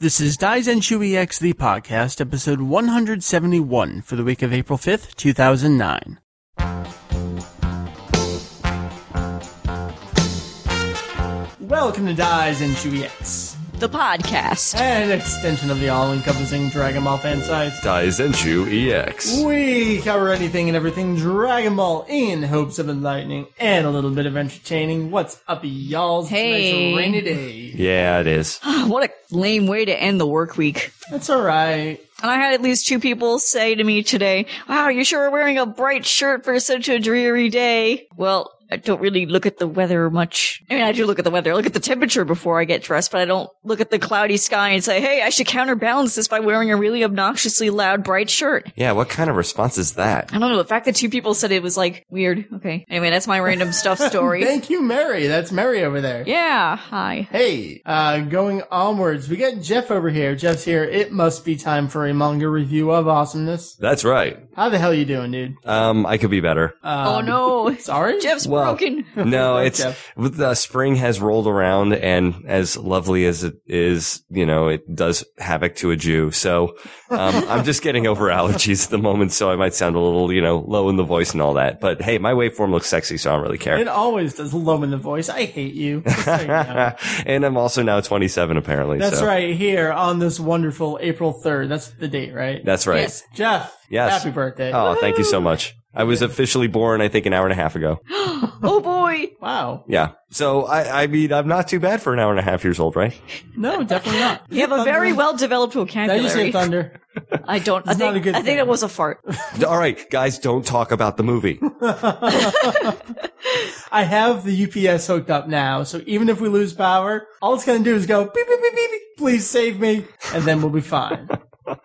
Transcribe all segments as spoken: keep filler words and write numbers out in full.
This is Daizenshuu E X, the podcast, episode one hundred seventy-one for the week of April fifth, two thousand nine. Welcome to Daizenshuu E X, the podcast, an extension of the all-encompassing Dragon Ball fan site, Daizenshuu E X. We cover anything and everything Dragon Ball in hopes of enlightening and a little bit of entertaining. What's up, y'all? Hey. It's a rainy day. Yeah, it is. What a lame way to end the work week. That's all right. And I had at least two people say to me today, wow, you sure are wearing a bright shirt for such a dreary day. Well, I don't really look at the weather much. I mean, I do look at the weather. I look at the temperature before I get dressed, but I don't look at the cloudy sky and say, hey, I should counterbalance this by wearing a really obnoxiously loud, bright shirt. Yeah, what kind of response is that? I don't know. The fact that two people said it was, like, weird. Okay. Anyway, that's my random stuff story. Thank you, Meri. That's Meri over there. Yeah. Hi. Hey, uh, going onwards, we got Jeff over here. Jeff's here. It must be time for a manga review of awesomeness. That's right. How the hell you doing, dude? Um, I could be better. Um, oh, no. Sorry? Jeff's well, broken. No, it's the spring has rolled around, and as lovely as it is, you know, it does havoc to a Jew. So um, I'm just getting over allergies at the moment, so I might sound a little, you know, low in the voice and all that. But hey, my waveform looks sexy, so I don't really care. It always does low in the voice. I hate you. And I'm also now twenty-seven, apparently. That's so. Right here on this wonderful April third. That's the date, right? That's right. Yes. Jeff, yes. Happy birthday. Oh, woo-hoo. Thank you so much. I was officially born, I think, an hour and a half ago. Oh, boy. Wow. Yeah. So, I, I mean, I'm not too bad for an hour and a half years old, right? No, definitely not. You have thunder. A very well-developed vocabulary. Did you say thunder? I don't. It's I think, not a good I think that was a fart. All right, guys, don't talk about the movie. I have the U P S hooked up now, so even if we lose power, all it's going to do is go, beep, beep, beep, beep, beep, please save me, and then we'll be fine.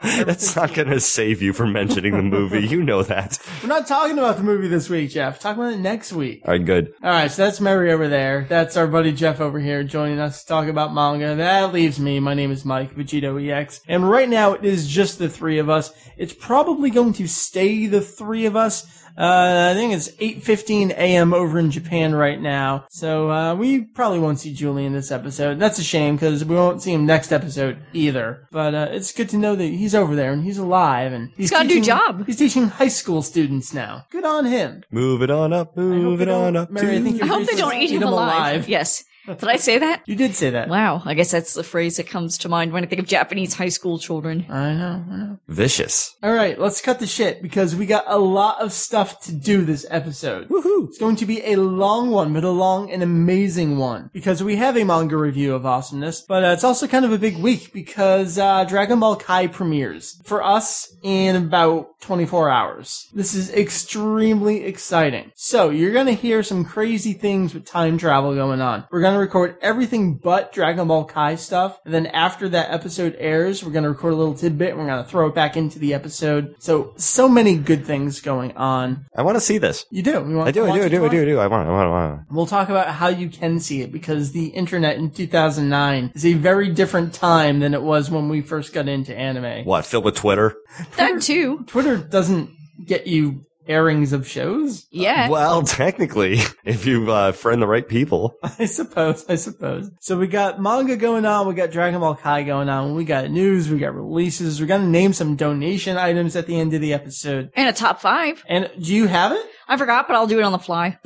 That's not going to save you from mentioning the movie. You know that. We're not talking about the movie this week, Jeff. Talk about it next week. All right, good. All right, so that's Meri over there. That's our buddy Jeff over here joining us to talk about manga. That leaves me. My name is Mike, VegettoEX. And right now it is just the three of us. It's probably going to stay the three of us. Uh, I think it's eight fifteen a.m. over in Japan right now. So, uh, we probably won't see Julie in this episode. That's a shame, because we won't see him next episode either. But, uh, it's good to know that he's over there and he's alive and he's, he's got teaching, a new job. He's teaching high school students now. Good on him. Move it on up, move it on up. Meri, I, think I hope they don't eat him, him alive. alive. Yes. Did I say that? You did say that. Wow. I guess that's the phrase that comes to mind when I think of Japanese high school children. I know, I know. Vicious. All right, let's cut the shit because we got a lot of stuff to do this episode. Woohoo! It's going to be a long one, but a long and amazing one because we have a manga review of awesomeness, but uh, it's also kind of a big week because uh, Dragon Ball Kai premieres for us in about twenty-four hours. This is extremely exciting. So you're going to hear some crazy things with time travel going on. We're going to record everything but Dragon Ball Kai stuff, and then after that episode airs, we're going to record a little tidbit, and we're going to throw it back into the episode. So, so many good things going on. I want to see this. You do? You want, I do, I do, I do, I do, I do. I want, I want, I want. We'll talk about how you can see it, because the internet in two thousand nine is a very different time than it was when we first got into anime. What, filled with Twitter? That too. Twitter doesn't get you airings of shows? Yeah. Uh, well, technically, if you uh, friend the right people. I suppose, I suppose. So we got manga going on, we got Dragon Ball Kai going on, we got news, we got releases, we're gonna name some donation items at the end of the episode. And a top five. And do you have it? I forgot, but I'll do it on the fly.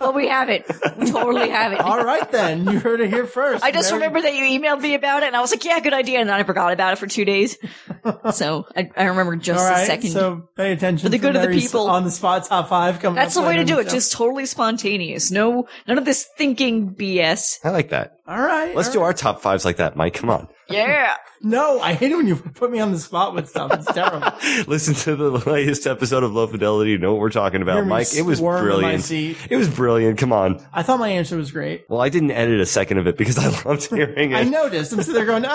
Well, we have it. We totally have it. All right, then. You heard it here first. I just Meri. Remember that you emailed me about it, and I was like, yeah, good idea, and then I forgot about it for two days. So I, I remember just all right, a second. So pay attention to the good of the people. On the spot, top five coming That's up the way to do it. Show. Just totally spontaneous. No, none of this thinking B S. I like that. All right. Let's all do right. our top fives like that, Mike. Come on. Yeah. No, I hate it when you put me on the spot with stuff. It's terrible. Listen to the latest episode of Low Fidelity. You know what we're talking about, Mike. It was brilliant. It was brilliant. Come on. I thought my answer was great. Well, I didn't edit a second of it because I loved hearing it. I noticed. I'm sitting there going, uh,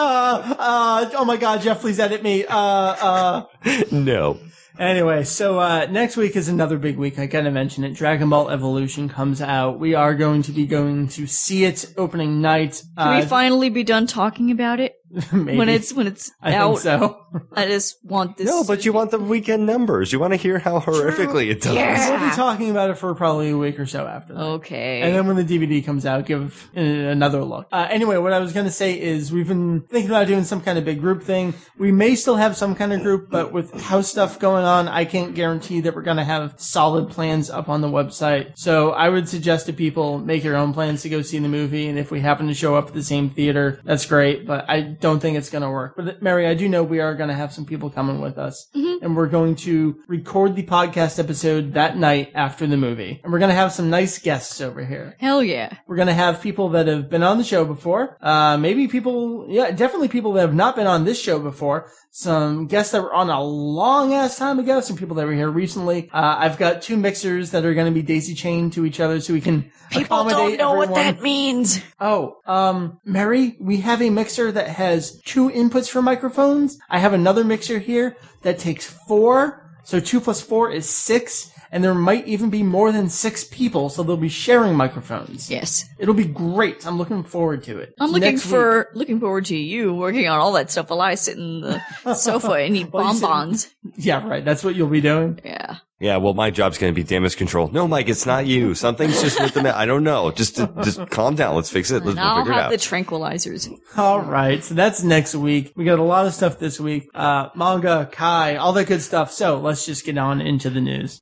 uh, oh my God, Jeff, please edit me. Uh, uh. No. Anyway, so uh next week is another big week. I gotta mention it. Dragon Ball Evolution comes out. We are going to be going to see it opening night. Uh, Can we finally be done talking about it? Maybe. When it's when it's I out, think so. I just want this. No, but you want the weekend numbers. You want to hear how horrifically True. It does. Yeah. We'll be talking about it for probably a week or so after that. Okay. And then when the D V D comes out, give it another look. Uh, anyway, what I was going to say is we've been thinking about doing some kind of big group thing. We may still have some kind of group, but with house stuff going on, I can't guarantee that we're going to have solid plans up on the website. So I would suggest to people, make your own plans to go see the movie. And if we happen to show up at the same theater, that's great. But I don't think it's going to work. But Mary, I do know we are going to have some people coming with us. Mm-hmm. And we're going to record the podcast episode that night after the movie. And we're going to have some nice guests over here. Hell yeah. We're going to have people that have been on the show before. Uh, maybe people, yeah, definitely people that have not been on this show before. Some guests that were on a long ass time ago. Some people that were here recently. Uh, I've got two mixers that are going to be daisy chained to each other so we can people accommodate People don't know everyone. What that means. Oh, um, Mary, we have a mixer that has two inputs for microphones. I have another mixer here that takes four. So two plus four is six. And there might even be more than six people, so they'll be sharing microphones. Yes. It'll be great. I'm looking forward to it. I'm looking Next for week. looking forward to you working on all that stuff while I sit in the sofa and eat bonbons. Yeah, right. That's what you'll be doing? Yeah. Yeah, well, my job's going to be damage control. No, Mike, it's not you. Something's just with the ma- I don't know. Just just calm down. Let's fix it. Let's we'll figure it out. I'll have the tranquilizers. All right. So that's next week. We got a lot of stuff this week. Uh, manga, Kai, all that good stuff. So let's just get on into the news.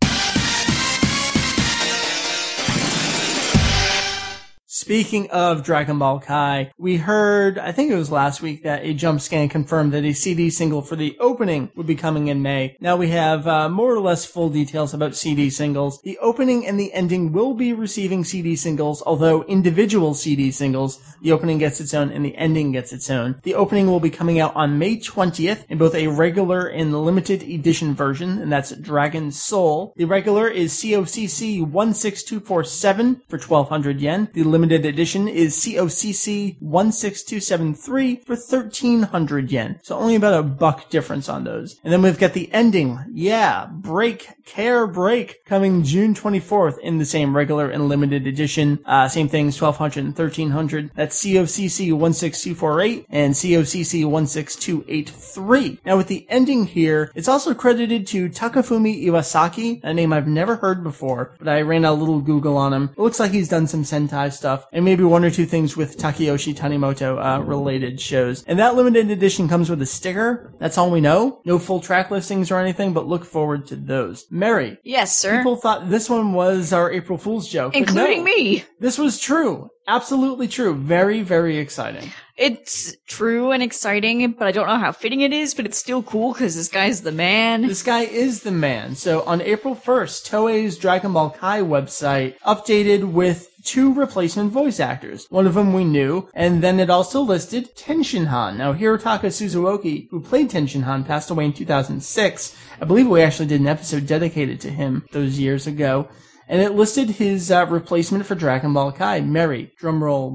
Speaking of Dragon Ball Kai, we heard, I think it was last week, that a jump scan confirmed that a C D single for the opening would be coming in May. Now we have uh, more or less full details about C D singles. The opening and the ending will be receiving C D singles, although individual C D singles, the opening gets its own and the ending gets its own. The opening will be coming out on May twentieth in both a regular and limited edition version, and that's Dragon Soul. The regular is C O C C one six two four seven for twelve hundred yen. The limited edition is C O C C one six two seven three for thirteen hundred yen. So only about a buck difference on those. And then we've got the ending. Yeah, Break, Care Break, coming June twenty-fourth in the same regular and limited edition. Uh, same things, twelve hundred and thirteen hundred. That's C O C C one six two four eight and C O C C one six two eight three. Now with the ending here, it's also credited to Takafumi Iwasaki, a name I've never heard before, but I ran a little Google on him. It looks like he's done some Sentai stuff. And maybe one or two things with Takayoshi Tanimoto uh, related shows. And that limited edition comes with a sticker. That's all we know. No full track listings or anything, but look forward to those. Mary. Yes, sir. People thought this one was our April Fool's joke. Including no, me. This was true. Absolutely true. Very, very exciting. It's true and exciting, but I don't know how fitting it is, but it's still cool because this guy's the man. This guy is the man. So on April first, Toei's Dragon Ball Kai website updated with two replacement voice actors. One of them we knew, and then it also listed Tenshinhan. Now, Hirotaka Suzuoki, who played Tenshinhan, passed away in two thousand six. I believe we actually did an episode dedicated to him those years ago. And it listed his uh, replacement for Dragon Ball Kai, Meri. Drumroll.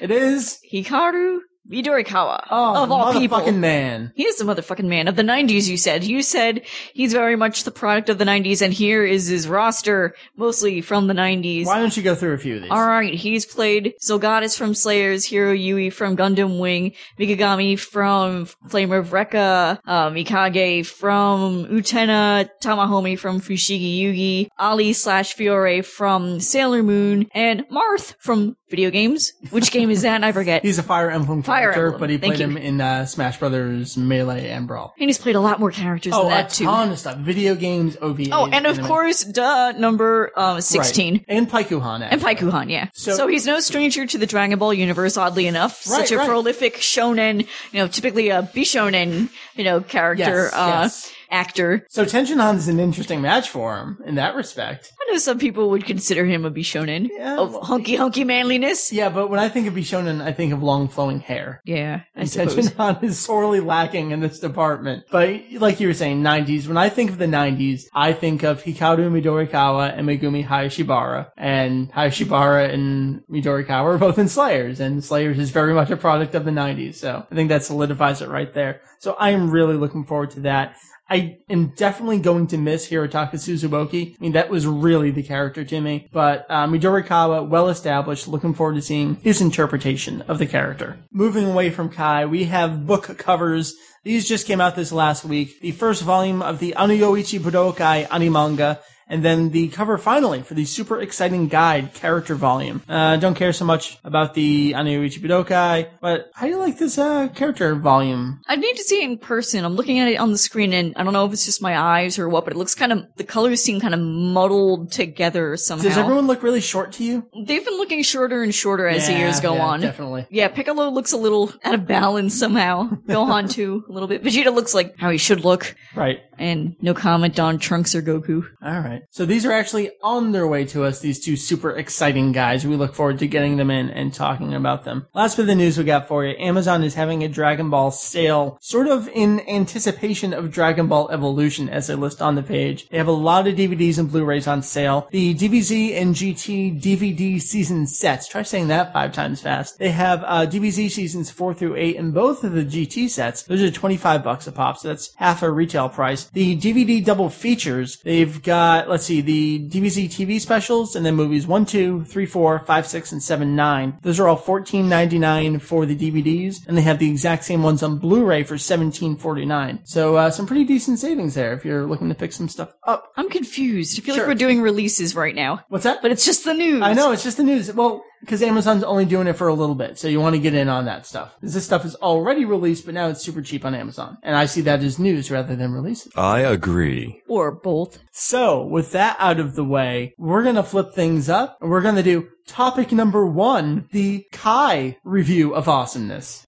It is Hikaru Midorikawa. Oh, of all people. Motherfucking man. He is the motherfucking man of the nineties, you said. You said he's very much the product of the nineties, and here is his roster, mostly from the nineties. Why don't you go through a few of these? Alright, he's played Zolgatis from Slayers, Hiro Yui from Gundam Wing, Mikagami from Flame of Recca, uh, Mikage from Utena, Tamahomi from Fushigi Yugi, Ali slash Fiore from Sailor Moon, and Marth from video games. Which game is that? I forget. He's a Fire Emblem Fire character, Emblem. But he Thank played you. him in uh, Smash Brothers, Melee, and Brawl. And he's played a lot more characters oh, than that, too. Oh, a ton of stuff. Video games, O V As. Oh, and of anime. course, duh, number uh, sixteen. Right. And Paikuhan, actually. And Paikuhan, yeah. So, so he's no stranger to the Dragon Ball universe, oddly enough. Right, Such a right. prolific shonen, you know, typically a Bishonen, you know, character. Yes, uh, yes. actor. So Tenshinhan is an interesting match for him in that respect. I know some people would consider him a Bishonen. Yeah. Of hunky, hunky manliness. Yeah, but when I think of Bishonen, I think of long flowing hair. Yeah, I and suppose. Tenshinhan is sorely lacking in this department. But like you were saying, nineties. When I think of the nineties, I think of Hikaru Midorikawa and Megumi Hayashibara. And Hayashibara and Midorikawa are both in Slayers. And Slayers is very much a product of the nineties. So I think that solidifies it right there. So I am really looking forward to that. I am definitely going to miss Hirotaka Suzuoki. I mean, that was really the character to me. But uh, Midorikawa, well-established, looking forward to seeing his interpretation of the character. Moving away from Kai, we have book covers. These just came out this last week. The first volume of the Anoyoichi Budokai Animanga, and then the cover finally for the super exciting guide character volume. I uh, don't care so much about the Anoyoichi Budokai, but how do you like this uh, character volume? I need to see it in person. I'm looking at it on the screen, and I don't know if it's just my eyes or what, but it looks kind of, the colors seem kind of muddled together somehow. Does everyone look really short to you? They've been looking shorter and shorter as yeah, the years go yeah, on. Definitely. Yeah, Piccolo looks a little out of balance somehow. Gohan too, a little bit. Vegeta looks like how he should look. Right. And no comment on Trunks or Goku. All right. So these are actually on their way to us, these two super exciting guys. We look forward to getting them in and talking about them. Last bit of the news we got for you. Amazon is having a Dragon Ball sale, sort of in anticipation of Dragon Ball Evolution, as they list on the page. They have a lot of D V Ds and Blu-rays on sale. The D B Z and G T D V D season sets. Try saying that five times fast. They have uh, D B Z seasons four through eight and both of the G T sets. Those are twenty-five bucks a pop, so that's half a retail price. The D V D double features, they've got, let's see, the D B Z T V specials and then movies one, two, three, four, five, six, and seven, nine. Those are all fourteen ninety-nine for the D V Ds, and they have the exact same ones on Blu-ray for seventeen forty-nine. So uh, some pretty decent savings there if you're looking to pick some stuff up. I'm confused. I feel sure. like we're doing releases right now. What's that? But it's just the news. I know, it's just the news. Well, because Amazon's only doing it for a little bit, so you want to get in on that stuff. Because this stuff is already released, but now it's super cheap on Amazon. And I see that as news rather than releases. I agree. Or both. So, with that out of the way, we're going to flip things up, and we're going to do topic number one, the Kai review of awesomeness.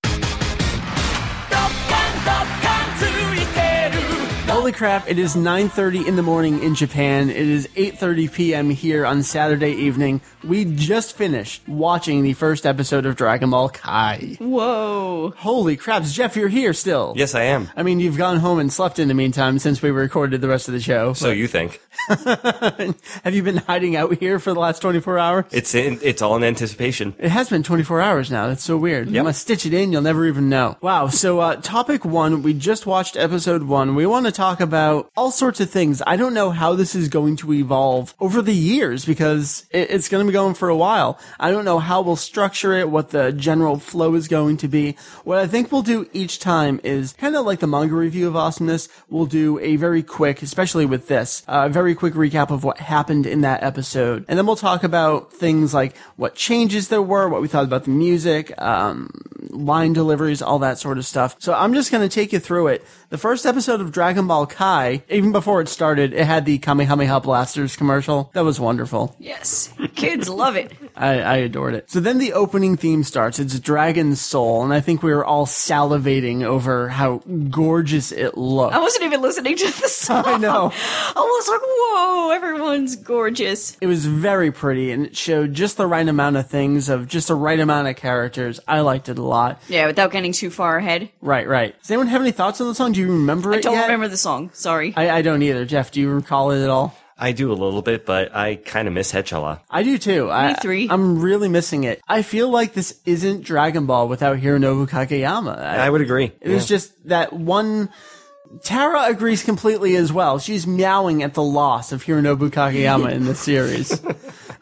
Holy crap, it is nine thirty in the morning in Japan. It is eight thirty p.m. here on Saturday evening. We just finished watching the first episode of Dragon Ball Kai. Whoa. Holy craps. Jeff, you're here still. Yes, I am. I mean, you've gone home and slept in the meantime since we recorded the rest of the show. So but... you think. Have you been hiding out here for the last twenty-four hours? It's in, it's all in anticipation. It has been twenty-four hours now. That's so weird. Yep. You must stitch it in. You'll never even know. Wow. So uh, topic one, we just watched episode one. We want to talk Talk about all sorts of things. I don't know how this is going to evolve over the years because it's going to be going for a while. I don't know how we'll structure it, what the general flow is going to be. What I think we'll do each time is kind of like the manga review of awesomeness. We'll do a very quick, especially with this, a uh, very quick recap of what happened in that episode. And then we'll talk about things like what changes there were, what we thought about the music, um, line deliveries, all that sort of stuff. So I'm just going to take you through it. The first episode of Dragon Ball Kai, even before it started, it had the Kamehameha Blasters commercial. That was wonderful. Yes. Kids love it. I, I adored it. So then the opening theme starts. It's Dragon Soul, and I think we were all salivating over how gorgeous it looked. I wasn't even listening to the song. I know. I was like, whoa, everyone's gorgeous. It was very pretty, and it showed just the right amount of things of just the right amount of characters. I liked it a lot. Yeah, without getting too far ahead. Right, right. Does anyone have any thoughts on the song? Do you remember it I don't yet? remember the song. Sorry. I, I don't either. Jeff, do you recall it at all? I do a little bit, but I kind of miss Hechala. I do too. Me I, three. I'm really missing it. I feel like this isn't Dragon Ball without Hironobu Kageyama. I, I would agree. It yeah. was just that one... Tara agrees completely as well. She's meowing at the loss of Hironobu Kageyama in this series.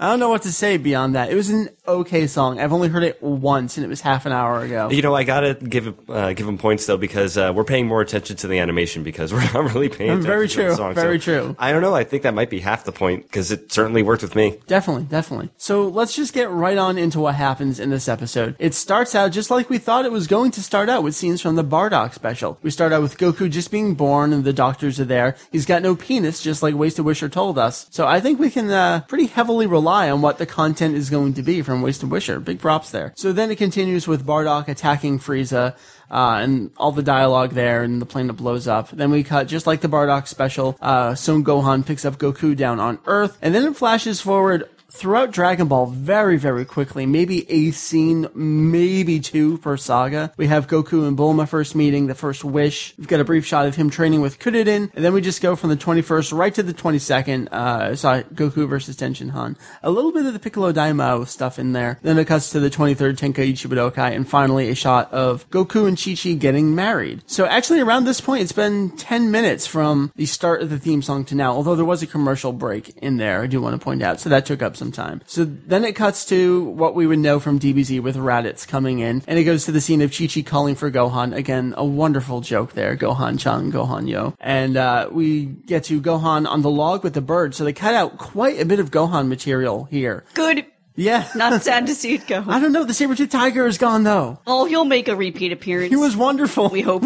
I don't know what to say beyond that. It was an okay song. I've only heard it once, and it was half an hour ago. You know, I gotta give uh, give him points though, because uh, we're paying more attention to the animation because we're not really paying attention very true, to the song. Very so, true. I don't know. I think that might be half the point because it certainly worked with me. Definitely, definitely. So let's just get right on into what happens in this episode. It starts out just like we thought it was going to start out with scenes from the Bardock special. We start out with Goku just being born, and the doctors are there. He's got no penis, just like Waste of Wisher told us. So I think we can uh, pretty heavily rely on what the content is going to be from Waste of Wisher. Big props there. So then it continues with Bardock attacking Frieza. Uh, and all the dialogue there, and the planet blows up. Then we cut, just like the Bardock special, uh, Son Gohan picks up Goku down on Earth, and then it flashes forward throughout Dragon Ball very, very quickly, maybe a scene, maybe two per saga. We have Goku and Bulma first meeting, the first wish. We've got a brief shot of him training with Kuririn, and then we just go from the twenty-first right to the twenty-second. Uh, saw Goku versus Tenshin Han. A little bit of the Piccolo Daimao stuff in there. Then it cuts to the twenty-third Tenkaichi Budokai, and finally a shot of Goku and Chi-Chi getting married. So actually around this point, it's been ten minutes from the start of the theme song to now, although there was a commercial break in there, I do want to point out, so that took up some time. So then it cuts to what we would know from D B Z with Raditz coming in, and it goes to the scene of Chi-Chi calling for Gohan. Again, a wonderful joke there, Gohan-chan, Gohan-yo. And uh, we get to Gohan on the log with the bird, so they cut out quite a bit of Gohan material here. Good. Yeah. Not sad to see it go. I don't know. The saber-toothed tiger is gone, though. Oh, he'll make a repeat appearance. He was wonderful. We hope.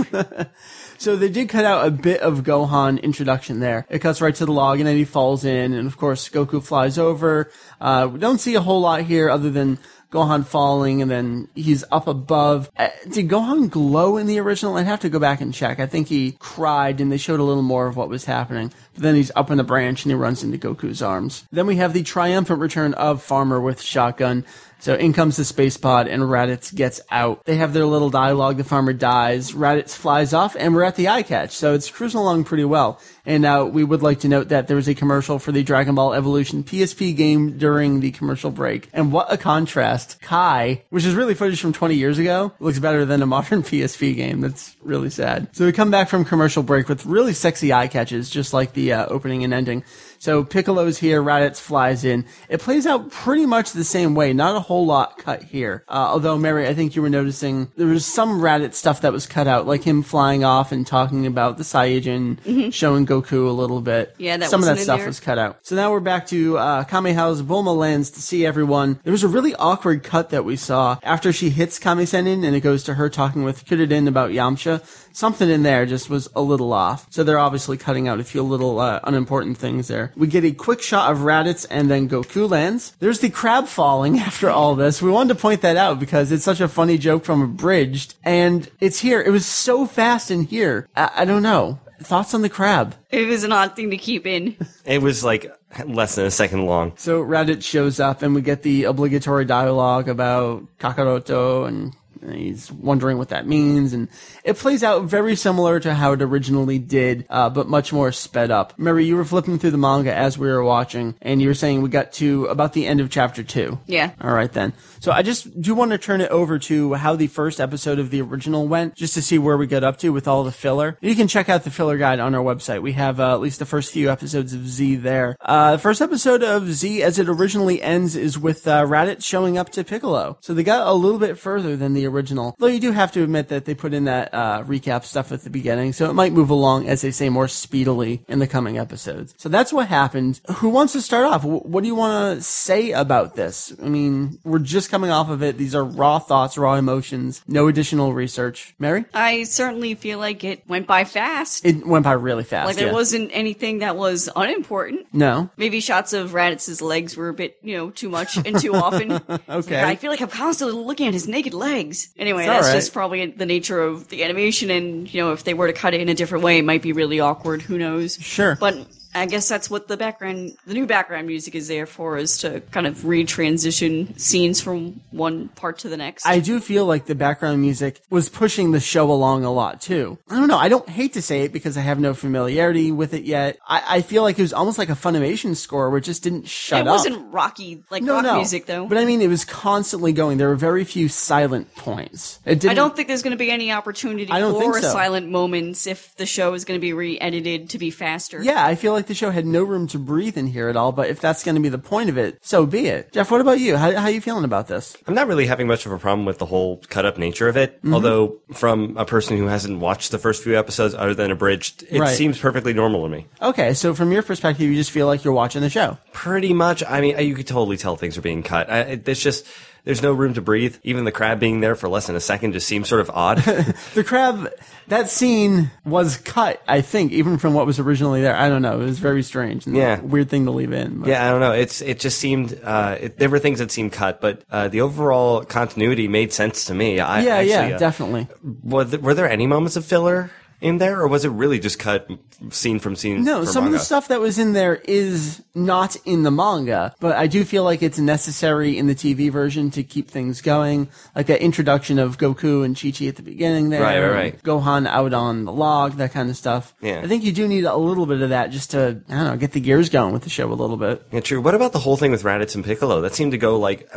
So they did cut out a bit of Gohan introduction there. It cuts right to the log, and then he falls in, and of course Goku flies over. Uh, we don't see a whole lot here other than Gohan falling, and then he's up above. Uh, did Gohan glow in the original? I'd have to go back and check. I think he cried, and they showed a little more of what was happening. But then he's up in the branch, and he runs into Goku's arms. Then we have the triumphant return of Farmer with Shotgun. So in comes the space pod, and Raditz gets out. They have their little dialogue. The farmer dies. Raditz flies off, and we're at the eye catch. So it's cruising along pretty well. And now uh, we would like to note that there was a commercial for the Dragon Ball Evolution P S P game during the commercial break. And what a contrast. Kai, which is really footage from twenty years ago, looks better than a modern P S P game. That's really sad. So we come back from commercial break with really sexy eye catches, just like the uh, opening and ending. So Piccolo's here, Raditz flies in. It plays out pretty much the same way. Not a whole lot cut here. Uh, although, Mary, I think you were noticing there was some Raditz stuff that was cut out, like him flying off and talking about the Saiyajin, mm-hmm. showing Goku a little bit. Yeah, that some of that stuff there. Was cut out. So now we're back to uh, Kame House. Bulma lands to see everyone. There was a really awkward cut that we saw after she hits Kame Senin, and it goes to her talking with Kuririn about Yamcha. Something in there just was a little off. So they're obviously cutting out a few little uh, unimportant things there. We get a quick shot of Raditz and then Goku lands. There's the crab falling after all this. We wanted to point that out because it's such a funny joke from Abridged. And it's here. It was so fast in here. I, I don't know. Thoughts on the crab? It was an odd thing to keep in. It was like less than a second long. So Raditz shows up and we get the obligatory dialogue about Kakaroto and... he's wondering what that means, and it plays out very similar to how it originally did, uh, but much more sped up. Mary, you were flipping through the manga as we were watching, and you were saying we got to about the end of chapter two. Yeah. All right, then. So I just do want to turn it over to how the first episode of the original went, just to see where we got up to with all the filler. You can check out the filler guide on our website. We have uh, at least the first few episodes of Z there. Uh, the first episode of Z, as it originally ends, is with uh, Raditz showing up to Piccolo. So they got a little bit further than the original, though you do have to admit that they put in that uh, recap stuff at the beginning, so it might move along, as they say, more speedily in the coming episodes. So that's what happened. Who wants to start off? W- what do you want to say about this? I mean, we're just coming off of it. These are raw thoughts, raw emotions, no additional research. Mary? I certainly feel like it went by fast. It went by really fast, Like, there yeah. wasn't anything that was unimportant. No. Maybe shots of Raditz's legs were a bit, you know, too much and too often. Okay. Like, I feel like I'm constantly looking at his naked legs. Anyway, that's right. Just probably the nature of the animation, and, you know, if they were to cut it in a different way, it might be really awkward. Who knows? Sure. But I guess that's what the background, the new background music is there for, is to kind of retransition scenes from one part to the next. I do feel like the background music was pushing the show along a lot, too. I don't know. I don't hate to say it because I have no familiarity with it yet. I, I feel like it was almost like a Funimation score where it just didn't shut up. It wasn't rocky, like no, rock no. music, though. But I mean, it was constantly going. There were very few silent points. It didn't, I don't think there's going to be any opportunity for so. silent moments if the show is going to be re-edited to be faster. Yeah, I feel like the show had no room to breathe in here at all, but if that's going to be the point of it, so be it. Jeff, what about you? How, how are you feeling about this? I'm not really having much of a problem with the whole cut-up nature of it, mm-hmm. although from a person who hasn't watched the first few episodes other than Abridged, it right. seems perfectly normal to me. Okay, so from your perspective, you just feel like you're watching the show? Pretty much. I mean, you could totally tell things are being cut. I, it, it's just... there's no room to breathe. Even the crab being there for less than a second just seems sort of odd. The crab, that scene was cut, I think, even from what was originally there. I don't know. It was very strange. And yeah. Weird thing to leave in. But. Yeah, I don't know. It's It just seemed, uh, it, there were things that seemed cut, but uh, the overall continuity made sense to me. I, yeah, actually, yeah, uh, definitely. Were, th- were there any moments of filler? in there, or was it really just cut scene from scene? No, some manga? Of the stuff that was in there is not in the manga, but I do feel like it's necessary in the T V version to keep things going, like that introduction of Goku and Chi-Chi at the beginning there, right, right, right. Gohan out on the log, that kind of stuff. Yeah. I think you do need a little bit of that just to, I don't know, get the gears going with the show a little bit. Yeah, true. What about the whole thing with Raditz and Piccolo? That seemed to go like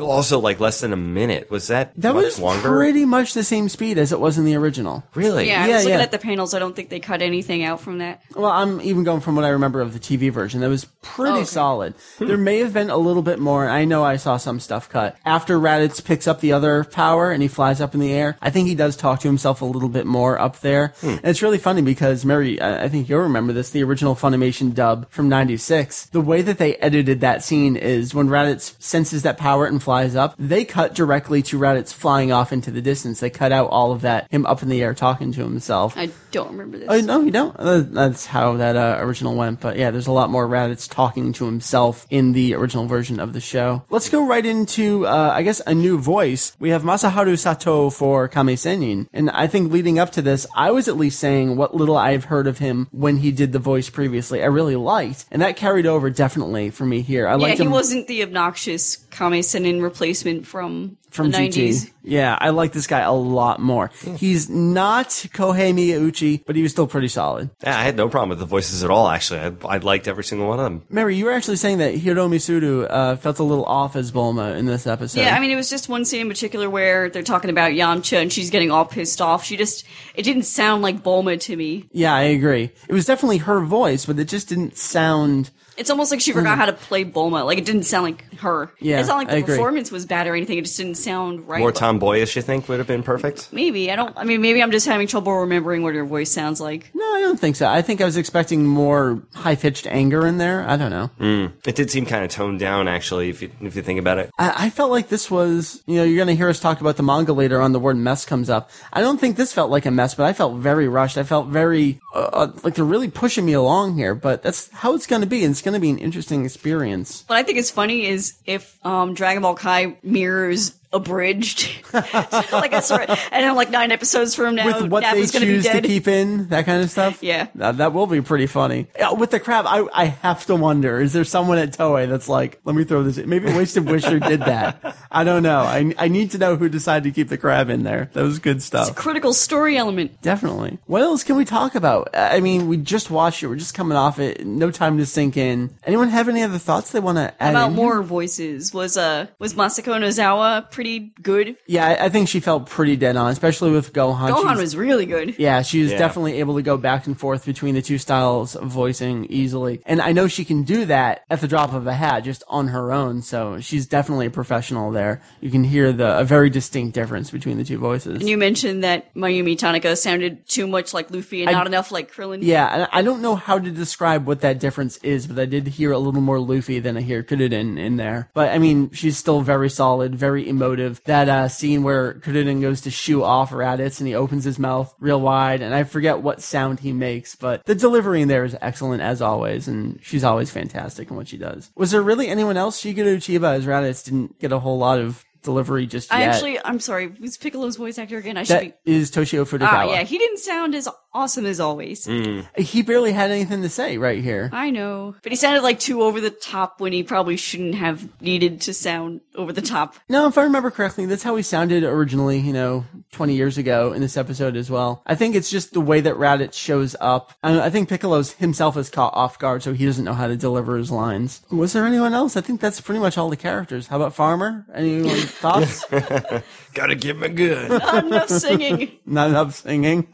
also like less than a minute. Was that, that much was longer? Pretty much the same speed as it was in the original. Really? Yeah, yeah I was yeah. looking at the panels. I don't think they cut anything out from that. Well, I'm even going from what I remember of the T V version. That was pretty oh, okay. solid. Hmm. There may have been a little bit more. I know I saw some stuff cut. After Raditz picks up the other power and he flies up in the air, I think he does talk to himself a little bit more up there. Hmm. And it's really funny because, Mary, I think you'll remember this, the original Funimation dub from ninety-six, the way that they edited that scene is when Raditz senses that power and flies up, they cut directly to Raditz flying off into the distance. They cut out all of that, him up in the air talking to himself. I don't remember this. Oh, no, you don't? That's how that uh, original went. But yeah, there's a lot more Raditz talking to himself in the original version of the show. Let's go right into, uh, I guess, a new voice. We have Masaharu Sato for Kame Sennin. And I think leading up to this, I was at least saying what little I've heard of him when he did the voice previously. I really liked. And that carried over definitely for me here. I liked yeah, he him- wasn't the obnoxious Kame Sennin replacement from... From the G T. nineties. Yeah, I like this guy a lot more. Mm. He's not Kohei Miyauchi, but he was still pretty solid. Yeah, I had no problem with the voices at all, actually. I, I liked every single one of them. Mary, you were actually saying that Hiromi Suru uh, felt a little off as Bulma in this episode. Yeah, I mean, it was just one scene in particular where they're talking about Yamcha and she's getting all pissed off. She just, it didn't sound like Bulma to me. Yeah, I agree. It was definitely her voice, but it just didn't sound... It's almost like she forgot how to play Bulma. Like, it didn't sound like her. Yeah, it's not like the performance was bad or anything. It just didn't sound right. More tomboyish, you think, would have been perfect? Maybe. I don't... I mean, maybe I'm just having trouble remembering what her voice sounds like. No, I don't think so. I think I was expecting more high-pitched anger in there. I don't know. Mm. It did seem kind of toned down, actually, if you if you think about it. I, I felt like this was... You know, you're going to hear us talk about the manga later on. The word mess comes up. I don't think this felt like a mess, but I felt very rushed. I felt very... Uh, like, they're really pushing me along here, but that's how it's going to be. It's going to be an interesting experience. What I think is funny is if um, Dragon Ball Kai mirrors abridged, like I sort of, and I'm like nine episodes from now, with what Nappa's they choose to keep in, that kind of stuff. Yeah, uh, that will be pretty funny. Uh, with the crab, I I have to wonder: is there someone at Toei that's like, let me throw this in? Maybe Waste of Wisher did that. I don't know. I I need to know who decided to keep the crab in there. That was good stuff. It's a critical story element, definitely. What else can we talk about? I mean, we just watched it. We're just coming off it. No time to sink in. Anyone have any other thoughts they want to add about in more here? Voices? Was uh was Masako Nozawa pretty good? Yeah, I think she felt pretty dead on, especially with Gohan. Gohan was, was really good. Yeah, she was yeah. definitely able to go back and forth between the two styles of voicing easily. And I know she can do that at the drop of a hat just on her own, so she's definitely a professional there. You can hear the a very distinct difference between the two voices. And you mentioned that Mayumi Tanaka sounded too much like Luffy and I, not enough like Krillin. Yeah, I don't know how to describe what that difference is, but I did hear a little more Luffy than I hear Krillin in there. But, I mean, she's still very solid, very emotional. That uh, scene where Krillin goes to shoo off Raditz and he opens his mouth real wide, and I forget what sound he makes, but the delivery in there is excellent as always, and she's always fantastic in what she does. Was there really anyone else? Shigeru Chiba as Raditz didn't get a whole lot of delivery just yet. I actually, I'm sorry, was Piccolo's voice actor again? I should that be... is Toshio Furukawa. Ah, yeah, he didn't sound as awesome as always. Mm. He barely had anything to say right here. I know. But he sounded like too over the top when he probably shouldn't have needed to sound over the top. No, if I remember correctly, that's how he sounded originally, you know, twenty years ago in this episode as well. I think it's just the way that Raditz shows up. I, I think Piccolo's himself is caught off guard, so he doesn't know how to deliver his lines. Was there anyone else? I think that's pretty much all the characters. How about Farmer? Anyone thoughts? Gotta give him a good. Not enough singing. Not enough singing.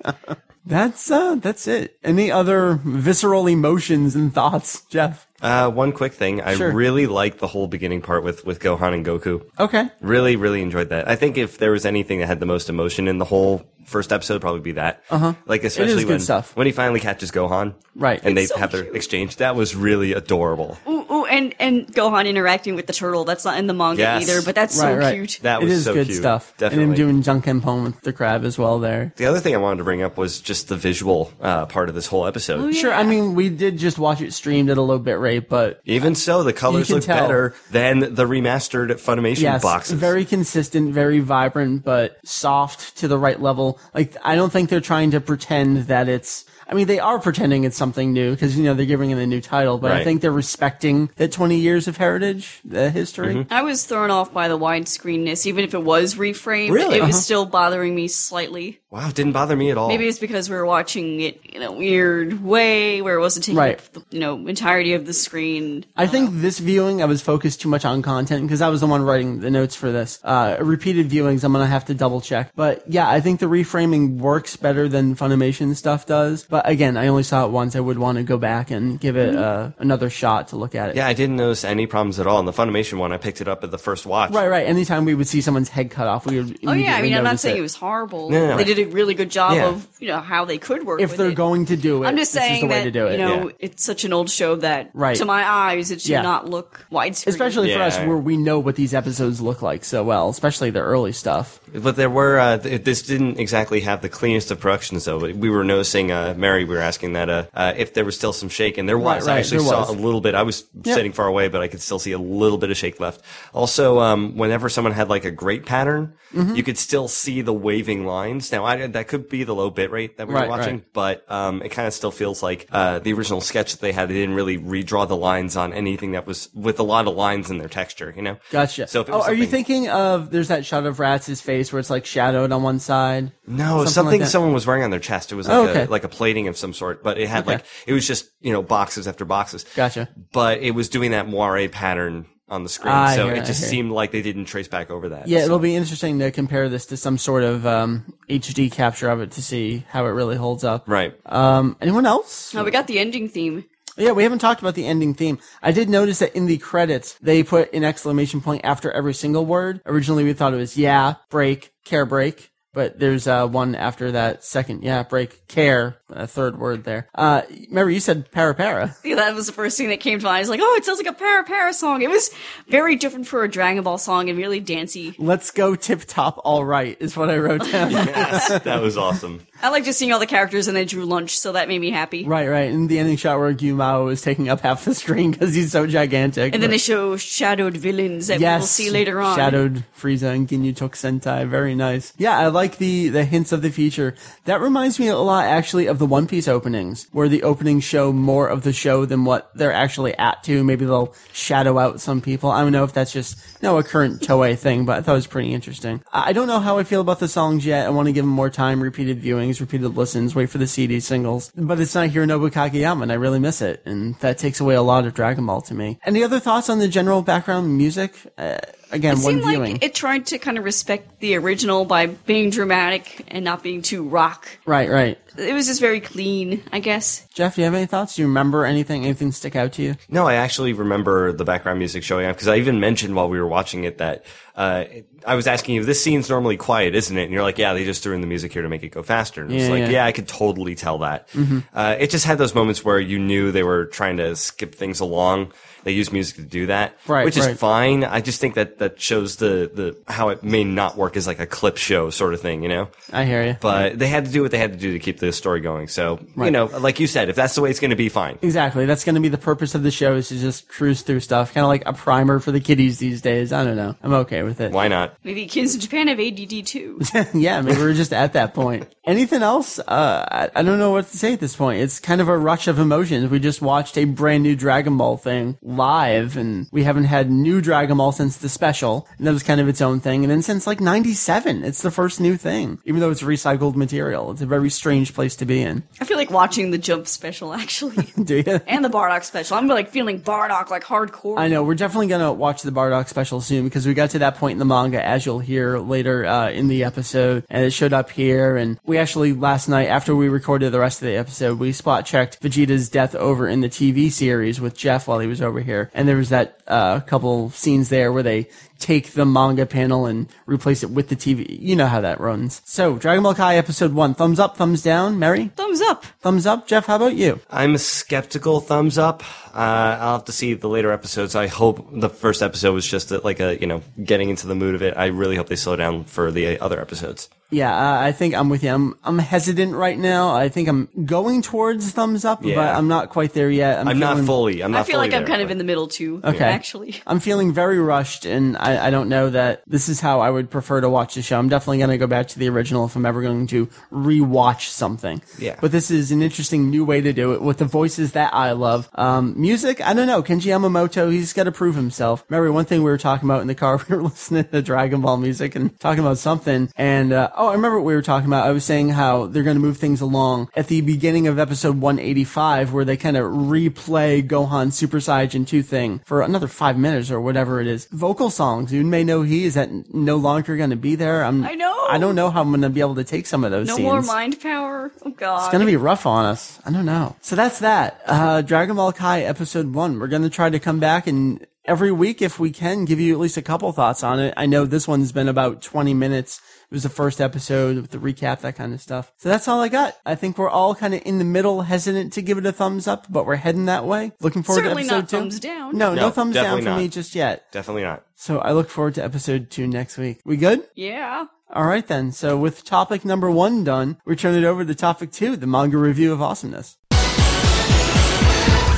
That's uh, that's it. Any other visceral emotions and thoughts, Jeff? Uh, one quick thing. I sure. really liked the whole beginning part with, with Gohan and Goku. Okay. Really, really enjoyed that. I think if there was anything that had the most emotion in the whole first episode, it'd probably be that. Uh-huh. Like, especially when, when he finally catches Gohan. Right. And it's they so have cute. Their exchange. That was really adorable. Ooh, ooh, and, and Gohan interacting with the turtle. That's not in the manga yes. either, but that's right, so right. cute. That was it is so good cute. Stuff. Definitely. And him doing Jankenpon with the crab as well there. The other thing I wanted to bring up was just the visual uh, part of this whole episode. Oh, yeah. Sure. I mean, we did just watch it streamed at a low bit rate. But even so, the colors look tell. better than the remastered Funimation yes, boxes. Very consistent, very vibrant, but soft to the right level. Like, I don't think they're trying to pretend that it's, I mean, they are pretending it's something new because, you know, they're giving it a new title, but right. I think they're respecting the twenty years of heritage, the history. Mm-hmm. I was thrown off by the widescreenness, even if it was reframed. Really? It uh-huh. was still bothering me slightly. Wow, it didn't bother me at all. Maybe it's because we were watching it in a weird way where it wasn't taking right. up the, you know, entirety of the screen. I, I think know. this viewing, I was focused too much on content because I was the one writing the notes for this. Uh, repeated viewings, I'm going to have to double check. But yeah, I think the reframing works better than Funimation stuff does. But again, I only saw it once. I would want to go back and give it uh, another shot to look at it. Yeah, I didn't notice any problems at all. In the Funimation one, I picked it up at the first watch. Right, right. Anytime we would see someone's head cut off, we would immediately notice it. Oh yeah, I mean, I'm not saying it was horrible. No, no, no. They did a really good job yeah. of, you know, how they could work if with it. If they're going to do it, I'm just saying this is the that, way to do it. You know, yeah. it's such an old show that, right. to my eyes, it should yeah. not look widescreen. Especially yeah. for us, where we know what these episodes look like so well, especially the early stuff. But there were, uh, th- this didn't exactly have the cleanest of productions, though. We were noticing, uh, Mary, we were asking that uh, uh, if there was still some shake, and there was. Right, right, I actually saw was. a little bit. I was yep. sitting far away, but I could still see a little bit of shake left. Also, um, whenever someone had like a great pattern, mm-hmm. you could still see the waving lines. Now, I, that could be the low bit rate that we right, were watching, right. but um, it kind of still feels like uh, the original sketch that they had, they didn't really redraw the lines on anything that was with a lot of lines in their texture, you know? Gotcha. So if it was oh, are you thinking of, there's that shot of Ratz's face where it's like shadowed on one side? No, something, something like someone was wearing on their chest. It was like, oh, okay. a, like a plating of some sort, but it had okay. like, it was just, you know, boxes after boxes. Gotcha. But it was doing that moire pattern on the screen, ah, so it just seemed like they didn't trace back over that. Yeah, so. It'll be interesting to compare this to some sort of um, H D capture of it to see how it really holds up. Right. Um, anyone else? No, we got the ending theme. Yeah, we haven't talked about the ending theme. I did notice that in the credits, they put an exclamation point after every single word. Originally, we thought it was yeah, break, care break. But there's uh, one after that second, yeah, break, care, a uh, third word there. Uh, remember, you said para-para. Yeah, that was the first thing that came to mind. I was like, oh, it sounds like a para-para song. It was very different for a Dragon Ball song and really dancey. Let's go tip-top all right is what I wrote down. Yes, that was awesome. I like just seeing all the characters and they drew lunch, so that made me happy. Right, right. And the ending shot where Gyumao is taking up half the screen because he's so gigantic. And then they show shadowed villains that yes, we'll see later on. Shadowed Frieza and Ginyu Tokusentai. Very nice. Yeah, I like the, the hints of the future. That reminds me a lot, actually, of the One Piece openings, where the openings show more of the show than what they're actually at to. Maybe they'll shadow out some people. I don't know if that's just, you know, a current Toei thing, but I thought it was pretty interesting. I don't know how I feel about the songs yet. I want to give them more time, repeated viewing, repeated listens, wait for the C D singles, but it's not Hironobu Kageyama, and I really miss it, and that takes away a lot of Dragon Ball to me. Any other thoughts on the general background music? Uh, again, it one viewing. Like it tried to kind of respect the original by being dramatic and not being too rock. Right, right. It was just very clean, I guess. Jeff, do you have any thoughts? Do you remember anything? Anything stick out to you? No, I actually remember the background music showing up, because I even mentioned while we were watching it that uh, I was asking you, this scene's normally quiet, isn't it? And you're like, yeah, they just threw in the music here to make it go faster. And yeah, I was like, yeah. yeah, I could totally tell that. Mm-hmm. Uh, it just had those moments where you knew they were trying to skip things along. They use music to do that, right, which is right. fine. I just think that that shows the, the how it may not work as like a clip show sort of thing, you know? I hear you. But right. they had to do what they had to do to keep the story going. So, right. you know, like you said, if that's the way it's going to be, fine. Exactly. That's going to be the purpose of the show, is to just cruise through stuff, kind of like a primer for the kiddies these days. I don't know. I'm okay with it. Why not? Maybe kids in Japan have A D D too. Yeah, maybe we're just at that point. Anything else? Uh, I, I don't know what to say at this point. It's kind of a rush of emotions. We just watched a brand new Dragon Ball thing live, and we haven't had new Dragon Ball since the special, and that was kind of its own thing, and then since like ninety-seven it's the first new thing, even though it's recycled material. It's a very strange place to be in. I feel like watching the Jump special, actually. Do you? And the Bardock special. I'm like feeling Bardock like hardcore. I know, we're definitely gonna watch the Bardock special soon, because we got to that point in the manga, as you'll hear later uh, in the episode, and it showed up here, and we actually last night, after we recorded the rest of the episode, we spot checked Vegeta's death over in the T V series with Jeff while he was over here, and there was that uh, couple scenes there where they take the manga panel and replace it with the T V. You know how that runs. So, Dragon Ball Kai Episode one. Thumbs up, thumbs down. Mary? Thumbs up. Thumbs up. Jeff, how about you? I'm a skeptical thumbs up. Uh, I'll have to see the later episodes. I hope the first episode was just like a, you know, getting into the mood of it. I really hope they slow down for the other episodes. Yeah, uh, I think I'm with you. I'm I'm hesitant right now. I think I'm going towards thumbs up, yeah. but I'm not quite there yet. I'm, I'm feeling, not fully. I'm not I feel fully like I'm there, kind but... of in the middle too. Okay, actually, I'm feeling very rushed, and I, I don't know that this is how I would prefer to watch the show. I'm definitely going to go back to the original if I'm ever going to rewatch something. Yeah, but this is an interesting new way to do it with the voices that I love. Um, music, I don't know. Kenji Yamamoto, he's got to prove himself. Remember one thing we were talking about in the car? We were listening to Dragon Ball music and talking about something, and uh, oh, I remember what we were talking about. I was saying how they're going to move things along at the beginning of episode one eighty-five, where they kind of replay Gohan Super Saiyan two thing for another five minutes or whatever it is. Vocal songs. You may know he is that no longer going to be there. I'm, I know. I don't know how I'm going to be able to take some of those no scenes. No more mind power. Oh, God. It's going to be rough on us. I don't know. So that's that. Uh, Dragon Ball Kai episode one. We're going to try to come back and every week, if we can, give you at least a couple thoughts on it. I know this one's been about twenty minutes. It was the first episode with the recap, that kind of stuff. So that's all I got. I think we're all kind of in the middle, hesitant to give it a thumbs up, but we're heading that way. Looking forward Certainly to episode two. Certainly not thumbs down. No, no, no thumbs down for me just yet. Definitely not. So I look forward to episode two next week. We good? Yeah. All right, then. So with topic number one done, we turn it over to topic two, the manga review of awesomeness.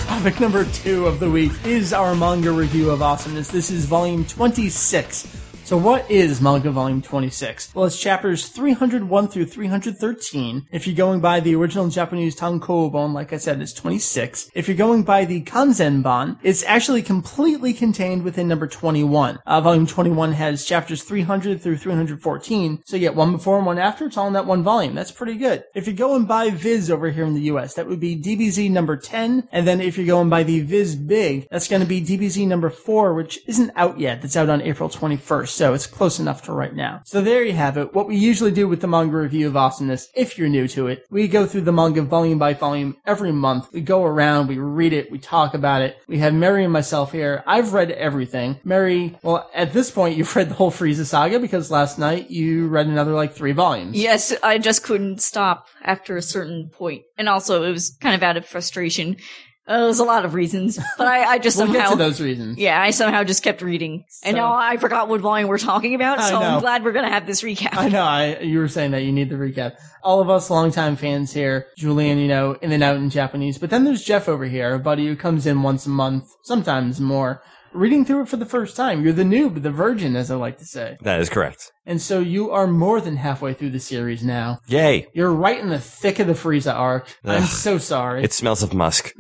Topic number two of the week is our manga review of awesomeness. This is volume twenty-six. So what is manga volume twenty-six? Well, it's chapters three oh one through three thirteen. If you're going by the original Japanese tankobon, like I said, it's twenty-six. If you're going by the kanzenban, it's actually completely contained within number twenty-one. Uh, volume twenty-one has chapters three hundred through three fourteen, so you get one before and one after. It's all in that one volume. That's pretty good. If you're going by Viz over here in the U S, that would be D B Z number ten, and then if you're going by the Viz Big, that's going to be D B Z number four, which isn't out yet. That's out on April twenty-first. So it's close enough to right now. So there you have it. What we usually do with the manga review of awesomeness, if you're new to it, we go through the manga volume by volume every month. We go around, we read it, we talk about it. We have Meri and myself here. I've read everything. Meri, well, at this point, you've read the whole Freeza saga because last night you read another like three volumes. Yes, I just couldn't stop after a certain point. And also, it was kind of out of frustration. Uh, there's a lot of reasons, but I, I just we'll somehow... We'll get to those reasons. Yeah, I somehow just kept reading. So, and now I forgot what volume we're talking about, so I'm glad we're going to have this recap. I know, I, you were saying that you need the recap. All of us longtime fans here, Julian, you know, in and out in Japanese, but then there's Jeff over here, a buddy who comes in once a month, sometimes more, reading through it for the first time. You're the noob, the virgin, as I like to say. That is correct. And so you are more than halfway through the series now. Yay. You're right in the thick of the Frieza arc. Ugh. I'm so sorry. It smells of musk.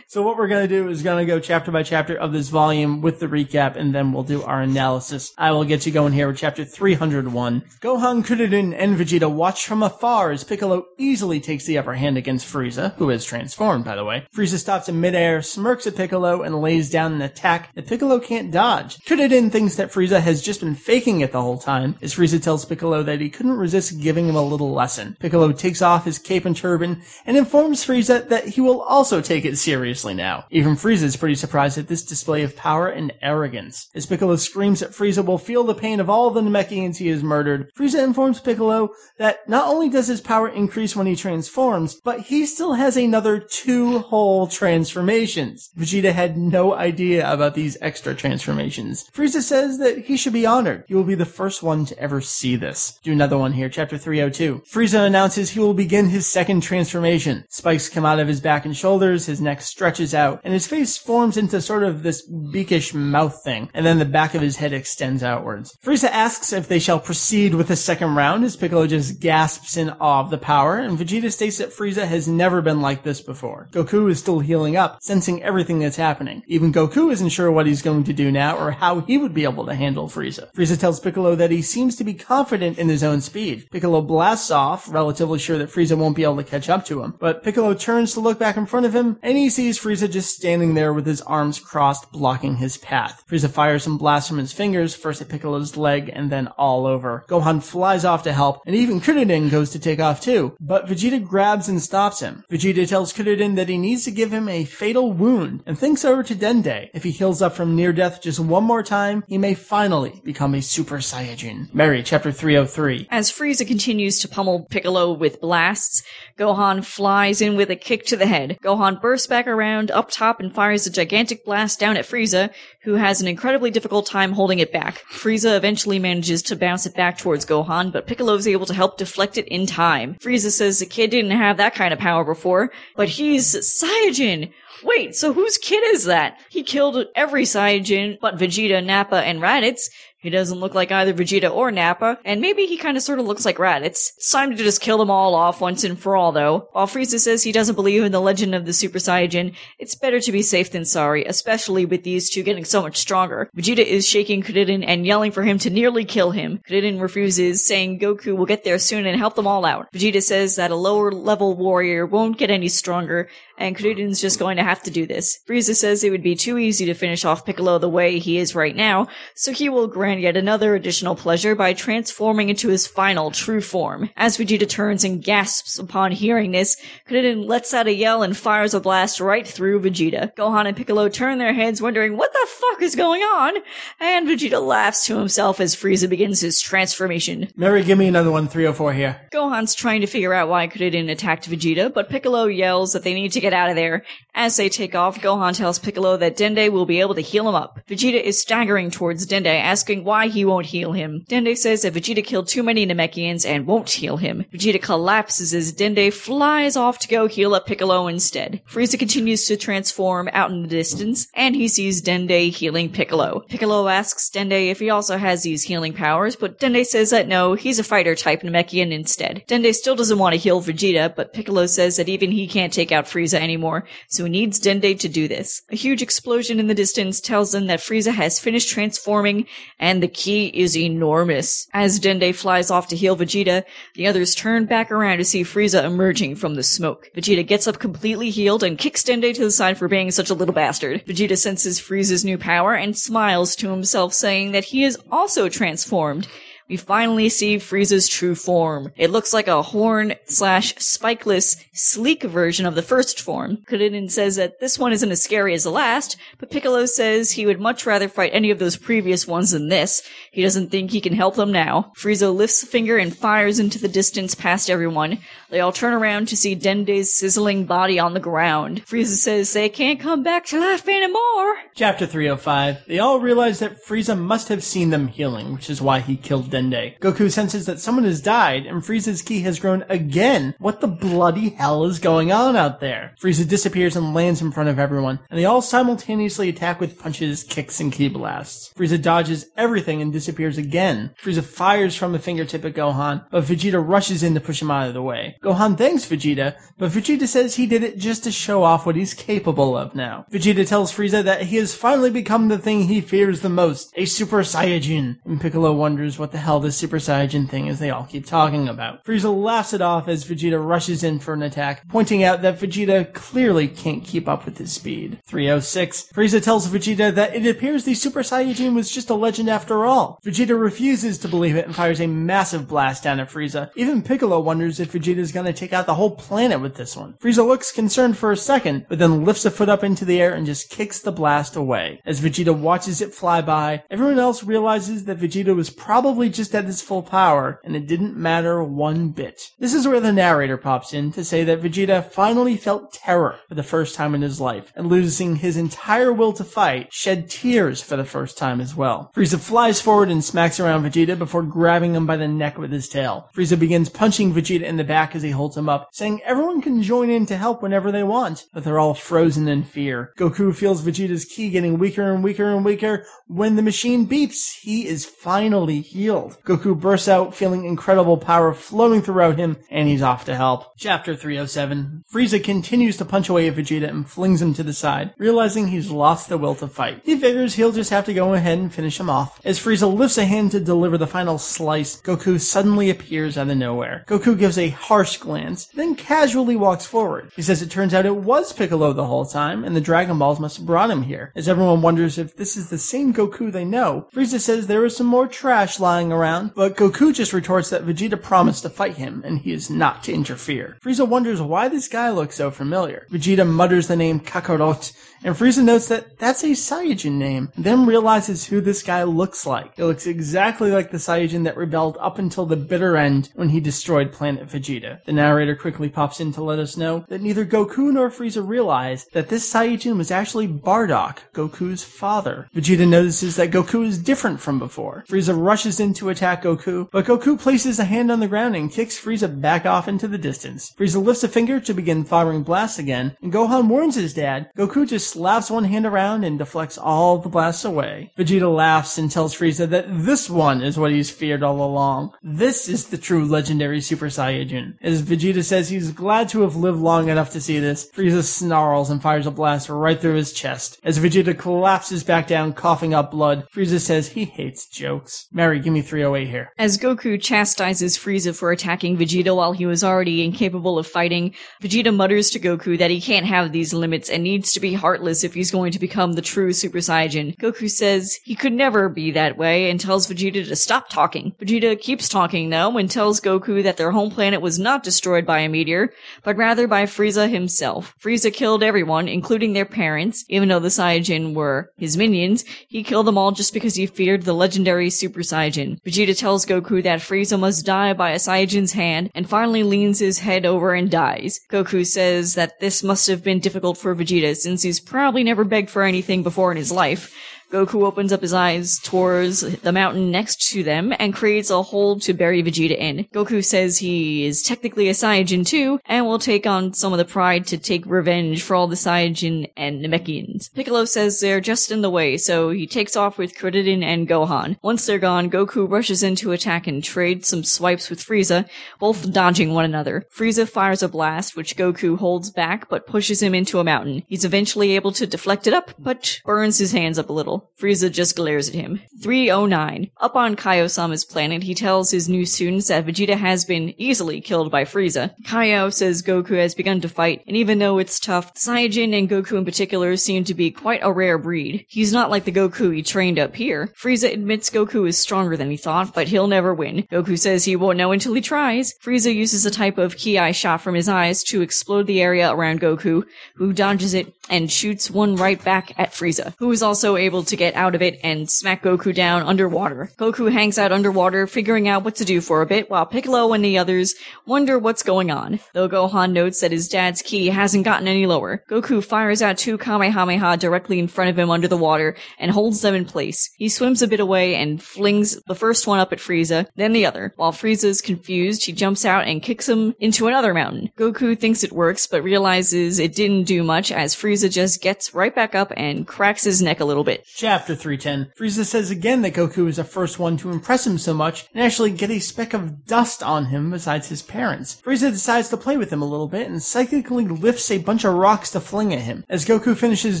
So what we're going to do is going to go chapter by chapter of this volume with the recap, and then we'll do our analysis. I will get you going here with chapter three oh one. Gohan, Kuririn, and Vegeta watch from afar as Piccolo easily takes the upper hand against Frieza, who is transformed, by the way. Frieza stops in midair, smirks at Piccolo, and lays down an attack that Piccolo can't dodge. Kuririn thinks that Frieza has just been faking it the whole time, as Frieza tells Piccolo that he couldn't resist giving him a little lesson. Piccolo takes off his cape and turban and informs Frieza that he will also take it seriously now. Even Frieza is pretty surprised at this display of power and arrogance. As Piccolo screams that Frieza will feel the pain of all the Namekians he has murdered, Frieza informs Piccolo that not only does his power increase when he transforms, but he still has another two whole transformations. Vegeta had no idea about these extra transformations. Frieza says that he should be honored. He will be the first one to ever see this. Do another one here, chapter three oh two. Frieza announces he will begin his second transformation. Spikes come out of his back and shoulders, his neck stretches out, and his face forms into sort of this beakish mouth thing, and then the back of his head extends outwards. Frieza asks if they shall proceed with the second round, as Piccolo just gasps in awe of the power, and Vegeta states that Frieza has never been like this before. Goku is still healing up, sensing everything that's happening. Even Goku isn't sure what he's going to do now, or how he would be able to handle Frieza. Frieza tells Piccolo that he seems to be confident in his own speed. Piccolo blasts off, relatively sure that Frieza won't be able to catch up to him. But Piccolo turns to look back in front of him, and he sees Frieza just standing there with his arms crossed, blocking his path. Frieza fires some blasts from his fingers, first at Piccolo's leg, and then all over. Gohan flies off to help, and even Kuririn goes to take off too. But Vegeta grabs and stops him. Vegeta tells Kuririn that he needs to give him a fatal wound, and thinks over to Dende. If he heals up from near death just one more time, he may finally become a Super Saiyajin. Meri, chapter three oh three. As Frieza continues to pummel Piccolo with blasts, Gohan flies in with a kick to the head. Gohan bursts back around up top and fires a gigantic blast down at Frieza, who has an incredibly difficult time holding it back. Frieza eventually manages to bounce it back towards Gohan, but Piccolo is able to help deflect it in time. Frieza says the kid didn't have that kind of power before, but he's Saiyajin! Wait, so whose kid is that? He killed every Saiyajin but Vegeta, Nappa, and Raditz. He doesn't look like either Vegeta or Nappa, and maybe he kind of sort of looks like Raditz. It's time to just kill them all off once and for all, though. While Frieza says he doesn't believe in the legend of the Super Saiyajin, it's better to be safe than sorry, especially with these two getting so much stronger. Vegeta is shaking Krillin and yelling for him to nearly kill him. Krillin refuses, saying Goku will get there soon and help them all out. Vegeta says that a lower-level warrior won't get any stronger, and Krillin's just going to have to do this. Frieza says it would be too easy to finish off Piccolo the way he is right now, so he will grant yet another additional pleasure by transforming into his final true form. As Vegeta turns and gasps upon hearing this, Krillin lets out a yell and fires a blast right through Vegeta. Gohan and Piccolo turn their heads wondering what the fuck is going on, and Vegeta laughs to himself as Frieza begins his transformation. Meri, give me another one, three oh four here. Gohan's trying to figure out why Krillin attacked Vegeta, but Piccolo yells that they need to get out of there. As they take off, Gohan tells Piccolo that Dende will be able to heal him up. Vegeta is staggering towards Dende, asking why he won't heal him. Dende says that Vegeta killed too many Namekians and won't heal him. Vegeta collapses as Dende flies off to go heal up Piccolo instead. Frieza continues to transform out in the distance, and he sees Dende healing Piccolo. Piccolo asks Dende if he also has these healing powers, but Dende says that no, he's a fighter-type Namekian instead. Dende still doesn't want to heal Vegeta, but Piccolo says that even he can't take out Frieza anymore, so he needs Dende to do this. A huge explosion in the distance tells them that Frieza has finished transforming, and And the key is enormous. As Dende flies off to heal Vegeta, the others turn back around to see Frieza emerging from the smoke. Vegeta gets up completely healed and kicks Dende to the side for being such a little bastard. Vegeta senses Frieza's new power and smiles to himself, saying that he is also transformed. We finally see Frieza's true form. It looks like a horn-slash-spikeless, sleek version of the first form. Krillin says that this one isn't as scary as the last, but Piccolo says he would much rather fight any of those previous ones than this. He doesn't think he can help them now. Frieza lifts a finger and fires into the distance past everyone. They all turn around to see Dende's sizzling body on the ground. Frieza says they can't come back to life anymore. Chapter three oh five. They all realize that Frieza must have seen them healing, which is why he killed them. Dende. Goku senses that someone has died, and Frieza's ki has grown again. What the bloody hell is going on out there? Frieza disappears and lands in front of everyone, and they all simultaneously attack with punches, kicks, and ki blasts. Frieza dodges everything and disappears again. Frieza fires from a fingertip at Gohan, but Vegeta rushes in to push him out of the way. Gohan thanks Vegeta, but Vegeta says he did it just to show off what he's capable of now. Vegeta tells Frieza that he has finally become the thing he fears the most, a Super Saiyajin, and Piccolo wonders what the hell this Super Saiyajin thing is they all keep talking about. Frieza laughs it off as Vegeta rushes in for an attack, pointing out that Vegeta clearly can't keep up with his speed. three oh six. Frieza tells Vegeta that it appears the Super Saiyajin was just a legend after all. Vegeta refuses to believe it and fires a massive blast down at Frieza. Even Piccolo wonders if Vegeta's gonna take out the whole planet with this one. Frieza looks concerned for a second, but then lifts a foot up into the air and just kicks the blast away. As Vegeta watches it fly by, everyone else realizes that Vegeta was probably just at his full power, and it didn't matter one bit. This is where the narrator pops in to say that Vegeta finally felt terror for the first time in his life, and losing his entire will to fight, shed tears for the first time as well. Frieza flies forward and smacks around Vegeta before grabbing him by the neck with his tail. Frieza begins punching Vegeta in the back as he holds him up, saying everyone can join in to help whenever they want, but they're all frozen in fear. Goku feels Vegeta's ki getting weaker and weaker and weaker. When the machine beeps, he is finally healed. Goku bursts out, feeling incredible power flowing throughout him, and he's off to help. Chapter three oh seven. Frieza continues to punch away at Vegeta and flings him to the side, realizing he's lost the will to fight. He figures he'll just have to go ahead and finish him off. As Frieza lifts a hand to deliver the final slice, Goku suddenly appears out of nowhere. Goku gives a harsh glance, then casually walks forward. He says it turns out it was Piccolo the whole time, and the Dragon Balls must have brought him here. As everyone wonders if this is the same Goku they know, Frieza says there is some more trash lying around around, but Goku just retorts that Vegeta promised to fight him, and he is not to interfere. Frieza wonders why this guy looks so familiar. Vegeta mutters the name Kakarot, and Frieza notes that that's a Saiyajin name, and then realizes who this guy looks like. It looks exactly like the Saiyajin that rebelled up until the bitter end when he destroyed Planet Vegeta. The narrator quickly pops in to let us know that neither Goku nor Frieza realize that this Saiyajin was actually Bardock, Goku's father. Vegeta notices that Goku is different from before. Frieza rushes in to attack Goku, but Goku places a hand on the ground and kicks Frieza back off into the distance. Frieza lifts a finger to begin firing blasts again, and Gohan warns his dad. Goku just slaps one hand around and deflects all the blasts away. Vegeta laughs and tells Frieza that this one is what he's feared all along. This is the true legendary Super Saiyajin. As Vegeta says he's glad to have lived long enough to see this, Frieza snarls and fires a blast right through his chest. As Vegeta collapses back down, coughing up blood, Frieza says he hates jokes. Mary, give me three oh eight here. As Goku chastises Frieza for attacking Vegeta while he was already incapable of fighting, Vegeta mutters to Goku that he can't have these limits and needs to be heartless if he's going to become the true Super Saiyajin. Goku says he could never be that way and tells Vegeta to stop talking. Vegeta keeps talking though and tells Goku that their home planet was not destroyed by a meteor, but rather by Frieza himself. Frieza killed everyone, including their parents, even though the Saiyajin were his minions. He killed them all just because he feared the legendary Super Saiyajin. Vegeta tells Goku that Frieza must die by a Saiyajin's hand and finally leans his head over and dies. Goku says that this must have been difficult for Vegeta since he's probably never begged for anything before in his life. Goku opens up his eyes towards the mountain next to them and creates a hole to bury Vegeta in. Goku says he is technically a Saiyajin too, and will take on some of the pride to take revenge for all the Saiyajin and Namekians. Piccolo says they're just in the way, so he takes off with Krillin and Gohan. Once they're gone, Goku rushes in to attack and trades some swipes with Frieza, both dodging one another. Frieza fires a blast, which Goku holds back but pushes him into a mountain. He's eventually able to deflect it up, but burns his hands up a little. Frieza just glares at him. three oh nine. Up on Kaio-sama's planet, he tells his new students that Vegeta has been easily killed by Frieza. Kaio says Goku has begun to fight, and even though it's tough, Saiyajin and Goku in particular seem to be quite a rare breed. He's not like the Goku he trained up here. Frieza admits Goku is stronger than he thought, but he'll never win. Goku says he won't know until he tries. Frieza uses a type of ki-eye shot from his eyes to explode the area around Goku, who dodges it and shoots one right back at Frieza, who is also able to get out of it and smack Goku down underwater. Goku hangs out underwater, figuring out what to do for a bit, while Piccolo and the others wonder what's going on, though Gohan notes that his dad's ki hasn't gotten any lower. Goku fires out two Kamehameha directly in front of him under the water and holds them in place. He swims a bit away and flings the first one up at Frieza, then the other. While Frieza's confused, he jumps out and kicks him into another mountain. Goku thinks it works, but realizes it didn't do much, as Frieza Frieza just gets right back up and cracks his neck a little bit. Chapter three ten. Frieza says again that Goku is the first one to impress him so much and actually get a speck of dust on him besides his parents. Frieza decides to play with him a little bit and psychically lifts a bunch of rocks to fling at him. As Goku finishes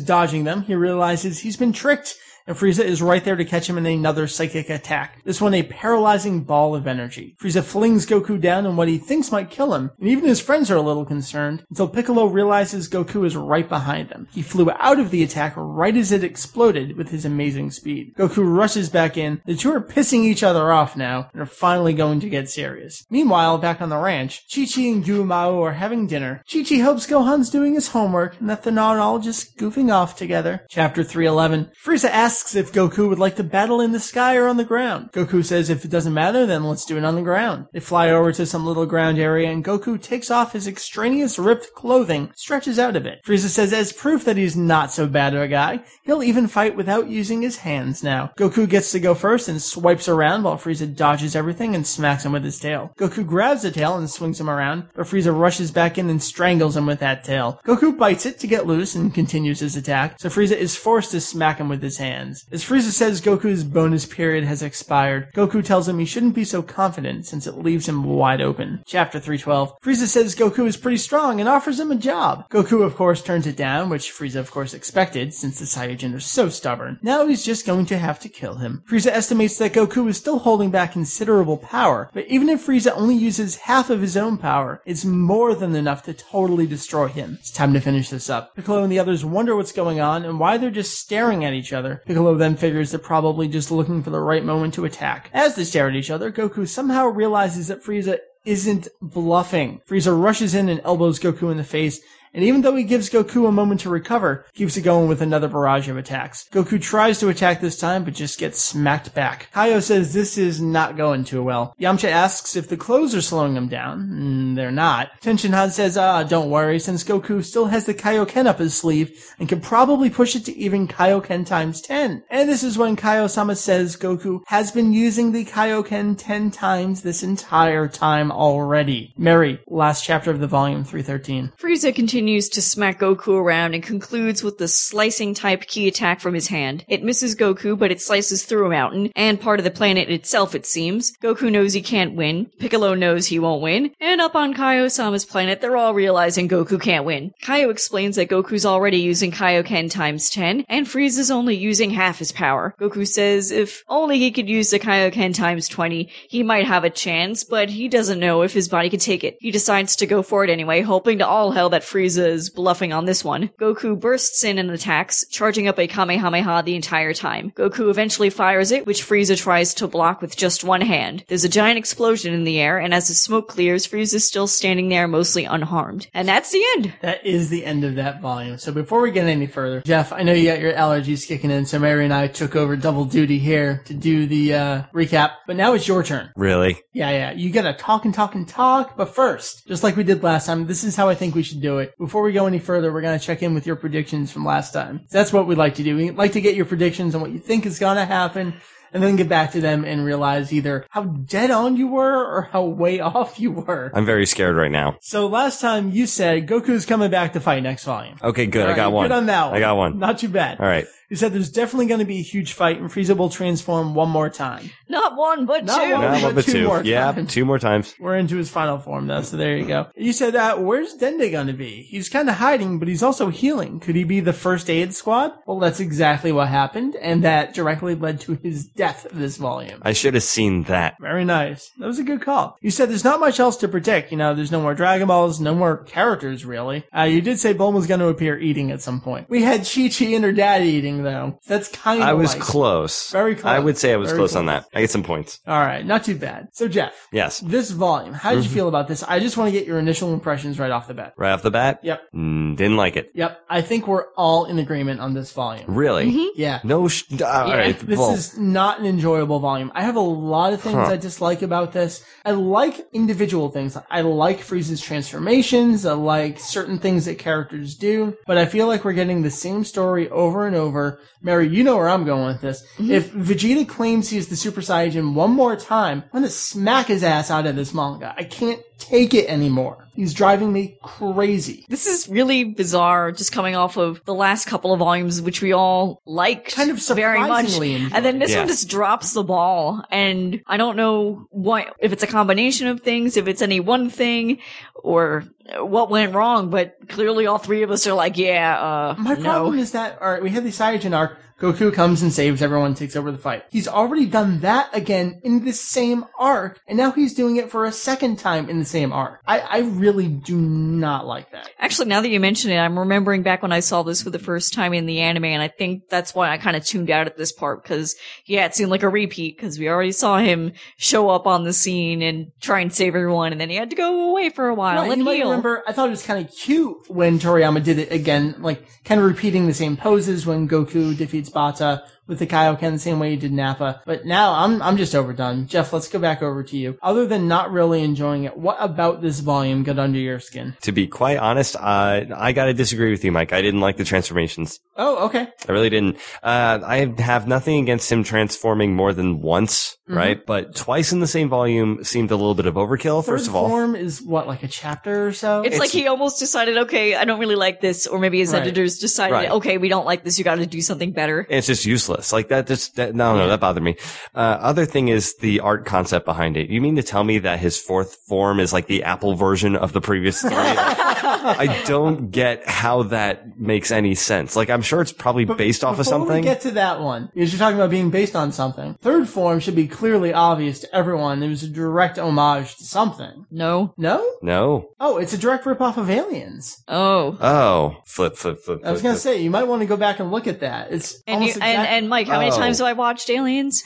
dodging them, he realizes he's been tricked, and Frieza is right there to catch him in another psychic attack, this one a paralyzing ball of energy. Frieza flings Goku down in what he thinks might kill him, and even his friends are a little concerned, until Piccolo realizes Goku is right behind them. He flew out of the attack right as it exploded with his amazing speed. Goku rushes back in, the two are pissing each other off now, and are finally going to get serious. Meanwhile, back on the ranch, Chi-Chi and Yumao are having dinner. Chi-Chi hopes Gohan's doing his homework, and that they're not all just goofing off together. Chapter three eleven. Frieza asks asks if Goku would like to battle in the sky or on the ground. Goku says if it doesn't matter, then let's do it on the ground. They fly over to some little ground area, and Goku takes off his extraneous ripped clothing, stretches out a bit. Frieza says as proof that he's not so bad of a guy, he'll even fight without using his hands now. Goku gets to go first and swipes around while Frieza dodges everything and smacks him with his tail. Goku grabs the tail and swings him around, but Frieza rushes back in and strangles him with that tail. Goku bites it to get loose and continues his attack, so Frieza is forced to smack him with his hand. As Frieza says Goku's bonus period has expired, Goku tells him he shouldn't be so confident since it leaves him wide open. Chapter three twelve. Frieza says Goku is pretty strong and offers him a job. Goku, of course, turns it down, which Frieza, of course, expected since the Saiyajin are so stubborn. Now he's just going to have to kill him. Frieza estimates that Goku is still holding back considerable power, but even if Frieza only uses half of his own power, it's more than enough to totally destroy him. It's time to finish this up. Piccolo and the others wonder what's going on and why they're just staring at each other. Piccolo Piccolo then figures they're probably just looking for the right moment to attack. As they stare at each other, Goku somehow realizes that Frieza isn't bluffing. Frieza rushes in and elbows Goku in the face, and even though he gives Goku a moment to recover, keeps it going with another barrage of attacks. Goku tries to attack this time, but just gets smacked back. Kaio says this is not going too well. Yamcha asks if the clothes are slowing him down, and they're not. Tenshinhan says, ah, don't worry, since Goku still has the Kaioken up his sleeve, and can probably push it to even Kaioken times ten. And this is when Kaio-sama says Goku has been using the Kaioken ten times this entire time already. Meri, last chapter of the volume three thirteen. Frieza continues to smack Goku around and concludes with the slicing type ki attack from his hand. It misses Goku, but it slices through a mountain, and part of the planet itself, it seems. Goku knows he can't win, Piccolo knows he won't win, and up on Kaio-sama's planet, they're all realizing Goku can't win. Kaio explains that Goku's already using Kaioken times ten, and Frieza's only using half his power. Goku says if only he could use the Kaioken times twenty, he might have a chance, but he doesn't know if his body could take it. He decides to go for it anyway, hoping to all hell that Frieza is bluffing on this one. Goku bursts in and attacks, charging up a Kamehameha the entire time. Goku eventually fires it, which Frieza tries to block with just one hand. There's a giant explosion in the air, and as the smoke clears, Frieza's still standing there mostly unharmed. And that's the end! That is the end of that volume. So before we get any further, Jeff, I know you got your allergies kicking in, so Meri and I took over double duty here to do the uh, recap, but now it's your turn. Really? Yeah, yeah. You gotta talk and talk and talk, but first, just like we did last time, this is how I think we should do it. Before we go any further, we're going to check in with your predictions from last time. That's what we'd like to do. We'd like to get your predictions on what you think is going to happen, and then get back to them and realize either how dead on you were or how way off you were. I'm very scared right now. So last time you said Goku's coming back to fight next volume. Okay, good. Right, I got one. Good on that one. I got one. Not too bad. All right. You said there's definitely going to be a huge fight, and Frieza will transform one more time. Not one, but Not two. One, Not but, but two. two more yeah, times. two more times. We're into his final form, though, so there you go. You said, uh, where's Dende going to be? He's kind of hiding, but he's also healing. Could he be the first aid squad? Well, that's exactly what happened, and that directly led to his death of this volume. I should have seen that. Very nice. That was a good call. You said there's not much else to predict. You know, there's no more Dragon Balls, no more characters, really. Uh, you did say Bulma's going to appear eating at some point. We had Chi-Chi and her dad eating. Though that's kind of I was like, close very close I would say I was close, close on that. I get some points. Alright, not too bad. So Jeff, yes, this volume, how did mm-hmm. you feel about this? I just want to get your initial impressions right off the bat. Right off the bat? Yep. Mm, didn't like it. Yep. I think we're all in agreement on this volume. Really? Mm-hmm. Yeah. No sh- uh, yeah. Alright. This well. is not an enjoyable volume. I have a lot of things huh. I dislike about this. I like individual things. I like Frieza's transformations. I like certain things that characters do, but I feel like we're getting the same story over and over. Meri, you know where I'm going with this. Mm-hmm. If Vegeta claims he's the Super Saiyan one more time, I'm going to smack his ass out of this manga. I can't take it anymore. He's driving me crazy. This is really bizarre, just coming off of the last couple of volumes, which we all liked kind of very much. Enjoyed. And then this yeah. one just drops the ball, and I don't know why, if it's a combination of things, if it's any one thing, or what went wrong, but clearly all three of us are like, yeah, uh, My no. problem is that, alright, we had the Saiyajin arc, Goku comes and saves everyone, takes over the fight. He's already done that again in the same arc, and now he's doing it for a second time in the same arc. I, I really do not like that. Actually, now that you mention it, I'm remembering back when I saw this for the first time in the anime, and I think that's why I kind of tuned out at this part, because, yeah, it seemed like a repeat, because we already saw him show up on the scene and try and save everyone, and then he had to go away for a while right, and you heal. Might remember, I thought it was kind of cute when Toriyama did it again, like, kind of repeating the same poses when Goku defeats Bata with the Kaioken the same way he did Nappa. But now I'm I'm just overdone. Jeff, let's go back over to you. Other than not really enjoying it, what about this volume got under your skin? To be quite honest, uh, I gotta disagree with you, Mike. I didn't like the transformations. Oh, okay. I really didn't. Uh, I have nothing against him transforming more than once, mm-hmm. right? But twice in the same volume seemed a little bit of overkill, Third first of all. form is what, like a chapter or so? It's, it's like he almost decided, okay, I don't really like this, or maybe his right. editors decided, right. okay, we don't like this, you gotta do something better. It's just useless. Like that just, that, no, no, that bothered me. Uh, other thing is the art concept behind it. You mean to tell me that his fourth form is like the Apple version of the previous three? I don't get how that makes any sense. Like, I'm sure it's probably but based off of something. Before we get to that one, because you're talking about being based on something. Third form should be clearly obvious to everyone. It was a direct homage to something. No. No? No. Oh, it's a direct ripoff of Aliens. Oh. Oh. Flip, flip, flip, flip. I was going to say, you might want to go back and look at that. It's and almost you, exactly... And, and and Mike, how oh. many times have I watched Aliens?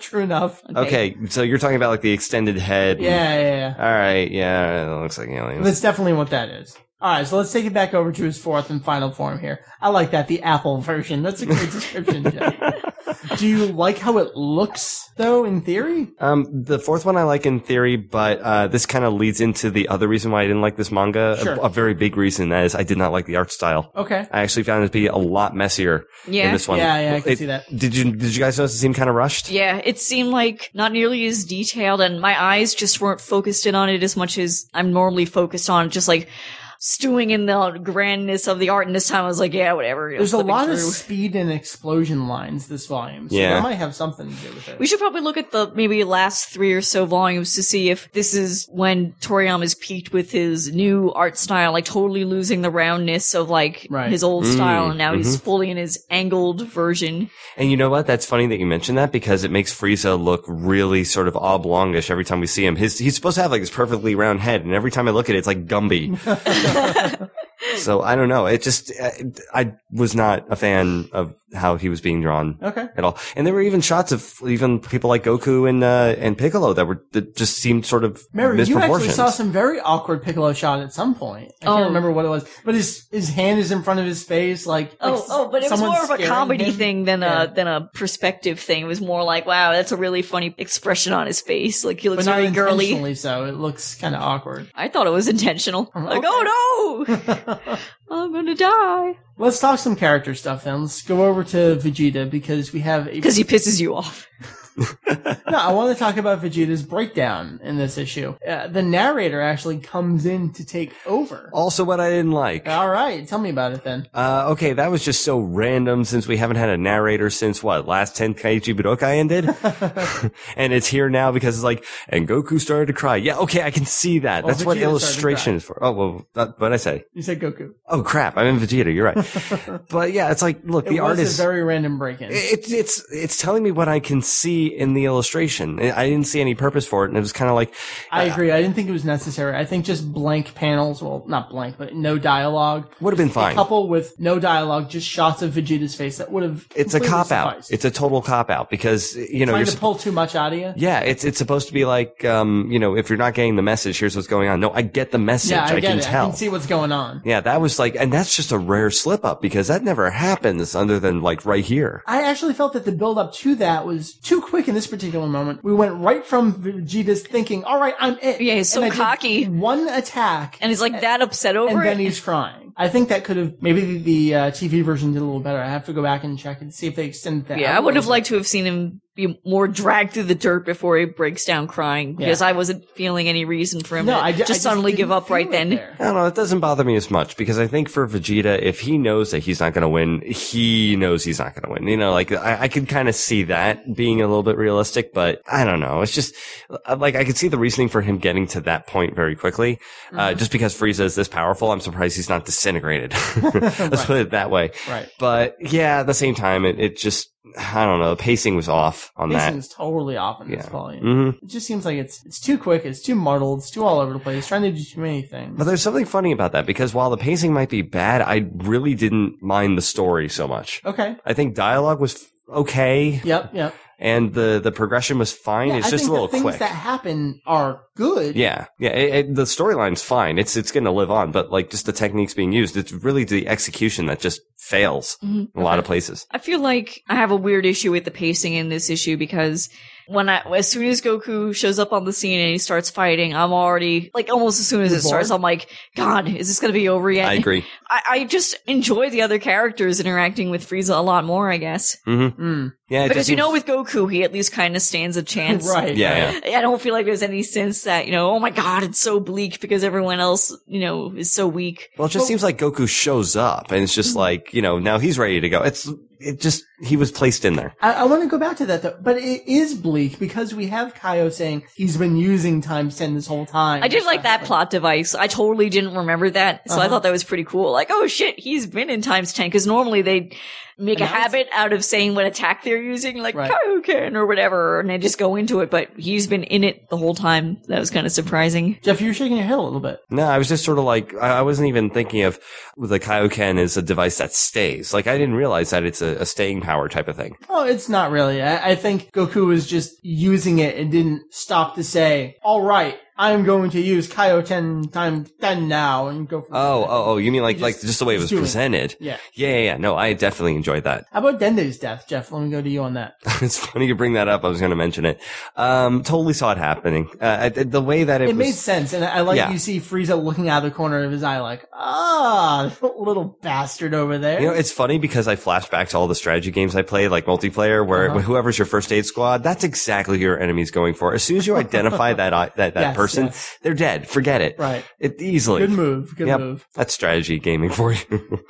True enough. Okay. okay, so you're talking about like the extended head. And, yeah, yeah, yeah. All right, yeah, it looks like Aliens. That's definitely what that is. All right, so let's take it back over to his fourth and final form here. I like that, the Apple version. That's a great description, Jeff. Do you like how it looks, though, in theory? Um, the fourth one I like in theory, but uh, this kind of leads into the other reason why I didn't like this manga. Sure. A, a very big reason, that is I did not like the art style. Okay. I actually found it to be a lot messier yeah. in this one. Yeah, yeah, I can it, see that. Did you, did you guys notice it seemed kind of rushed? Yeah, it seemed like not nearly as detailed, and my eyes just weren't focused in on it as much as I'm normally focused on, just like... stewing in the grandness of the art, and this time I was like, yeah, whatever. There's a lot through. of speed and explosion lines this volume, so yeah. that might have something to do with it. We should probably look at the maybe last three or so volumes to see if this is when Toriyama's peaked with his new art style, like totally losing the roundness of like right. his old mm, style, and now mm-hmm. he's fully in his angled version. And you know what? That's funny that you mentioned that, because it makes Frieza look really sort of oblongish every time we see him. His, he's supposed to have like this perfectly round head, and every time I look at it, it's like Gumby. So I don't know. It just I, I was not a fan of how he was being drawn okay. at all. And there were even shots of even people like Goku and uh, and Piccolo that were that just seemed sort of misproportioned. You actually saw some very awkward Piccolo shot at some point. I oh. can't remember what it was, but his his hand is in front of his face, like oh like oh. But it was more of a comedy him. thing than yeah. a than a perspective thing. It was more like, wow, that's a really funny expression on his face. Like he looks but very not girly. Intentionally so it looks kind of awkward. I thought it was intentional. Like okay. oh no, I'm gonna die. Let's talk some character stuff then. Let's go over to Vegeta because we have a... Because he pisses you off. No, I want to talk about Vegeta's breakdown in this issue. Uh, the narrator actually comes in to take over. Also what I didn't like. All right. Tell me about it then. Uh, okay, that was just so random since we haven't had a narrator since, what, last Tenkaichi Budokai ended? And it's here now because it's like, and Goku started to cry. Yeah, okay, I can see that. Well, That's Vegeta what illustration is for. Oh, well, what did I say? You said Goku. Oh, crap. I meant Vegeta. You're right. But yeah, it's like, look, it the artist. It's a very random break-in. It, it's it's telling me what I can see in the illustration. I didn't see any purpose for it, and it was kind of like. I uh, agree. I didn't think it was necessary. I think just blank panels. Well, not blank, but no dialogue would have been fine. A couple with no dialogue, just shots of Vegeta's face that would have. It's a cop out. It's a total cop out because you know trying you're to pull too much out of you. Yeah, it's it's supposed to be like um you know if you're not getting the message, here's what's going on. No, I get the message. Yeah, I, I get can it. tell. I can see what's going on. Yeah, that was like, and that's just a rare slip up because that never happens other than like right here. I actually felt that the build up to that was too quick in this particular moment. We went right from Vegeta's thinking, all right, I'm it. Yeah, he's so cocky. One attack. And he's like that upset over it. And then he's crying. I think that could have, maybe the uh, T V version did a little better. I have to go back and check and see if they extended that. Yeah, I would have liked to have seen him be more dragged through the dirt before he breaks down crying, because yeah. I wasn't feeling any reason for him no, to I d- just I suddenly just give up right then. There. I don't know, it doesn't bother me as much, because I think for Vegeta, if he knows that he's not going to win, he knows he's not going to win. You know, like, I, I could kind of see that being a little bit realistic, but I don't know. It's just, like, I could see the reasoning for him getting to that point very quickly. Mm-hmm. Uh, just because Frieza is this powerful, I'm surprised he's not disintegrated. Let's right. put it that way. Right. But, yeah, at the same time, it, it just... I don't know. The pacing was off on that. Pacing is totally off in yeah. this volume. Mm-hmm. It just seems like it's it's too quick. It's too muddled. It's too all over the place. It's trying to do too many things. But there's something funny about that because while the pacing might be bad, I really didn't mind the story so much. Okay. I think dialogue was okay. Yep. Yep. And the, the progression was fine. Yeah, it's I just think a little the things quick. Things that happen are good. Yeah, yeah. It, it, the storyline's fine. It's it's going to live on, but like just the techniques being used, it's really the execution that just fails mm-hmm. in a okay. lot of places. I feel like I have a weird issue with the pacing in this issue because. When I, as soon as Goku shows up on the scene and he starts fighting, I'm already, like, almost as soon as You're it bored? starts, I'm like, God, is this going to be over yet? I agree. I, I just enjoy the other characters interacting with Frieza a lot more, I guess. Mm-hmm. Mm. Yeah, because, seems... you know, with Goku, he at least kind of stands a chance. Right. Yeah, yeah. I don't feel like there's any sense that, you know, oh, my God, it's so bleak because everyone else, you know, is so weak. Well, it just well, seems like Goku shows up and it's just mm-hmm. like, you know, now he's ready to go. It's... It just, he was placed in there. I, I want to go back to that, though. But it is bleak because we have Kaio saying he's been using times ten this whole time. I did like that plot device. I totally didn't remember that. So uh-huh. I thought that was pretty cool. Like, oh, shit, he's been in times ten. Because normally they... make and a habit out of saying what attack they're using, like right. Kaioken or whatever, and I just go into it, but he's been in it the whole time. That was kind of surprising. Jeff, you were shaking your head a little bit. No, I was just sort of like, I wasn't even thinking of the Kaioken as a device that stays. Like, I didn't realize that it's a, a staying power type of thing. Oh, it's not really. I, I think Goku was just using it and didn't stop to say, all right, I'm going to use Kaioken times ten now and go for Oh, that. oh, oh, you mean like, just, like just the way it was presented? It. Yeah. yeah. Yeah, yeah, no, I definitely enjoyed that. How about Dende's death, Jeff? Let me go to you on that. It's funny you bring that up. I was going to mention it. Um, totally saw it happening. Uh, the way that it, it was... It made sense, and I like yeah. you see Frieza looking out of the corner of his eye like, ah, little bastard over there. You know, it's funny because I flash back to all the strategy games I play, like multiplayer, where uh-huh. whoever's your first aid squad, that's exactly who your enemy's going for. As soon as you identify that that, that yes. person, Yes. they're dead. Forget it. Right. It easily. Good move. Good yep. move. That's strategy gaming for you.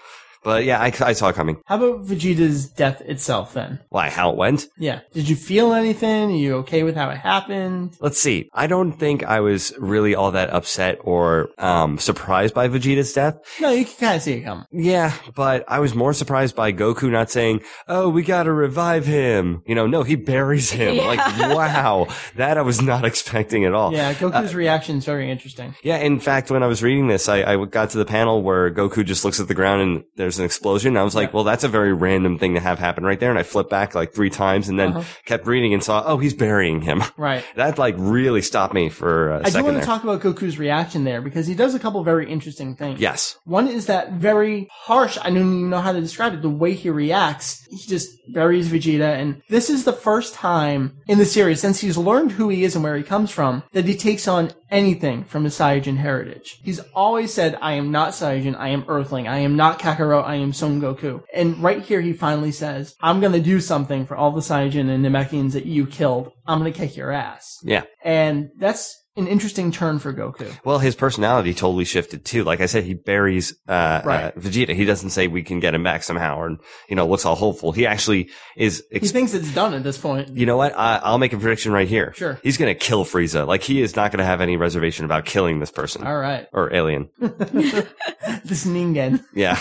But yeah, I, I saw it coming. How about Vegeta's death itself then? Why, how it went? Yeah. Did you feel anything? Are you okay with how it happened? Let's see. I don't think I was really all that upset or um, surprised by Vegeta's death. No, you can kind of see it coming. Yeah, but I was more surprised by Goku not saying, oh, we gotta revive him. You know, no, he buries him. Yeah. Like, wow. That I was not expecting at all. Yeah, Goku's uh, reaction is very interesting. Yeah, in fact, when I was reading this, I, I got to the panel where Goku just looks at the ground and there's an explosion. I was like, yeah. well, that's a very random thing to have happen right there. And I flipped back like three times and then uh-huh. kept reading and saw, oh, he's burying him. Right. That like really stopped me for a I second I do want there. to talk about Goku's reaction there because he does a couple very interesting things. Yes. One is that very harsh, I don't even know how to describe it, the way he reacts. He just buries Vegeta. And this is the first time in the series, since he's learned who he is and where he comes from, that he takes on anything from his Saiyajin heritage. He's always said, I am not Saiyajin, I am Earthling, I am not Kakarot, I am Son Goku. And right here he finally says, I'm going to do something for all the Saiyajin and Namekians that you killed. I'm going to kick your ass. Yeah. And that's an interesting turn for Goku. Well, his personality totally shifted too. Like I said, he buries uh, right. uh, Vegeta. He doesn't say we can get him back somehow and, you know, looks all hopeful. He actually is... Ex- he thinks it's done at this point. You know what? I- I'll make a prediction right here. Sure. He's going to kill Frieza. Like, he is not going to have any reservation about killing this person. All right. Or alien. This Ningen. Yeah.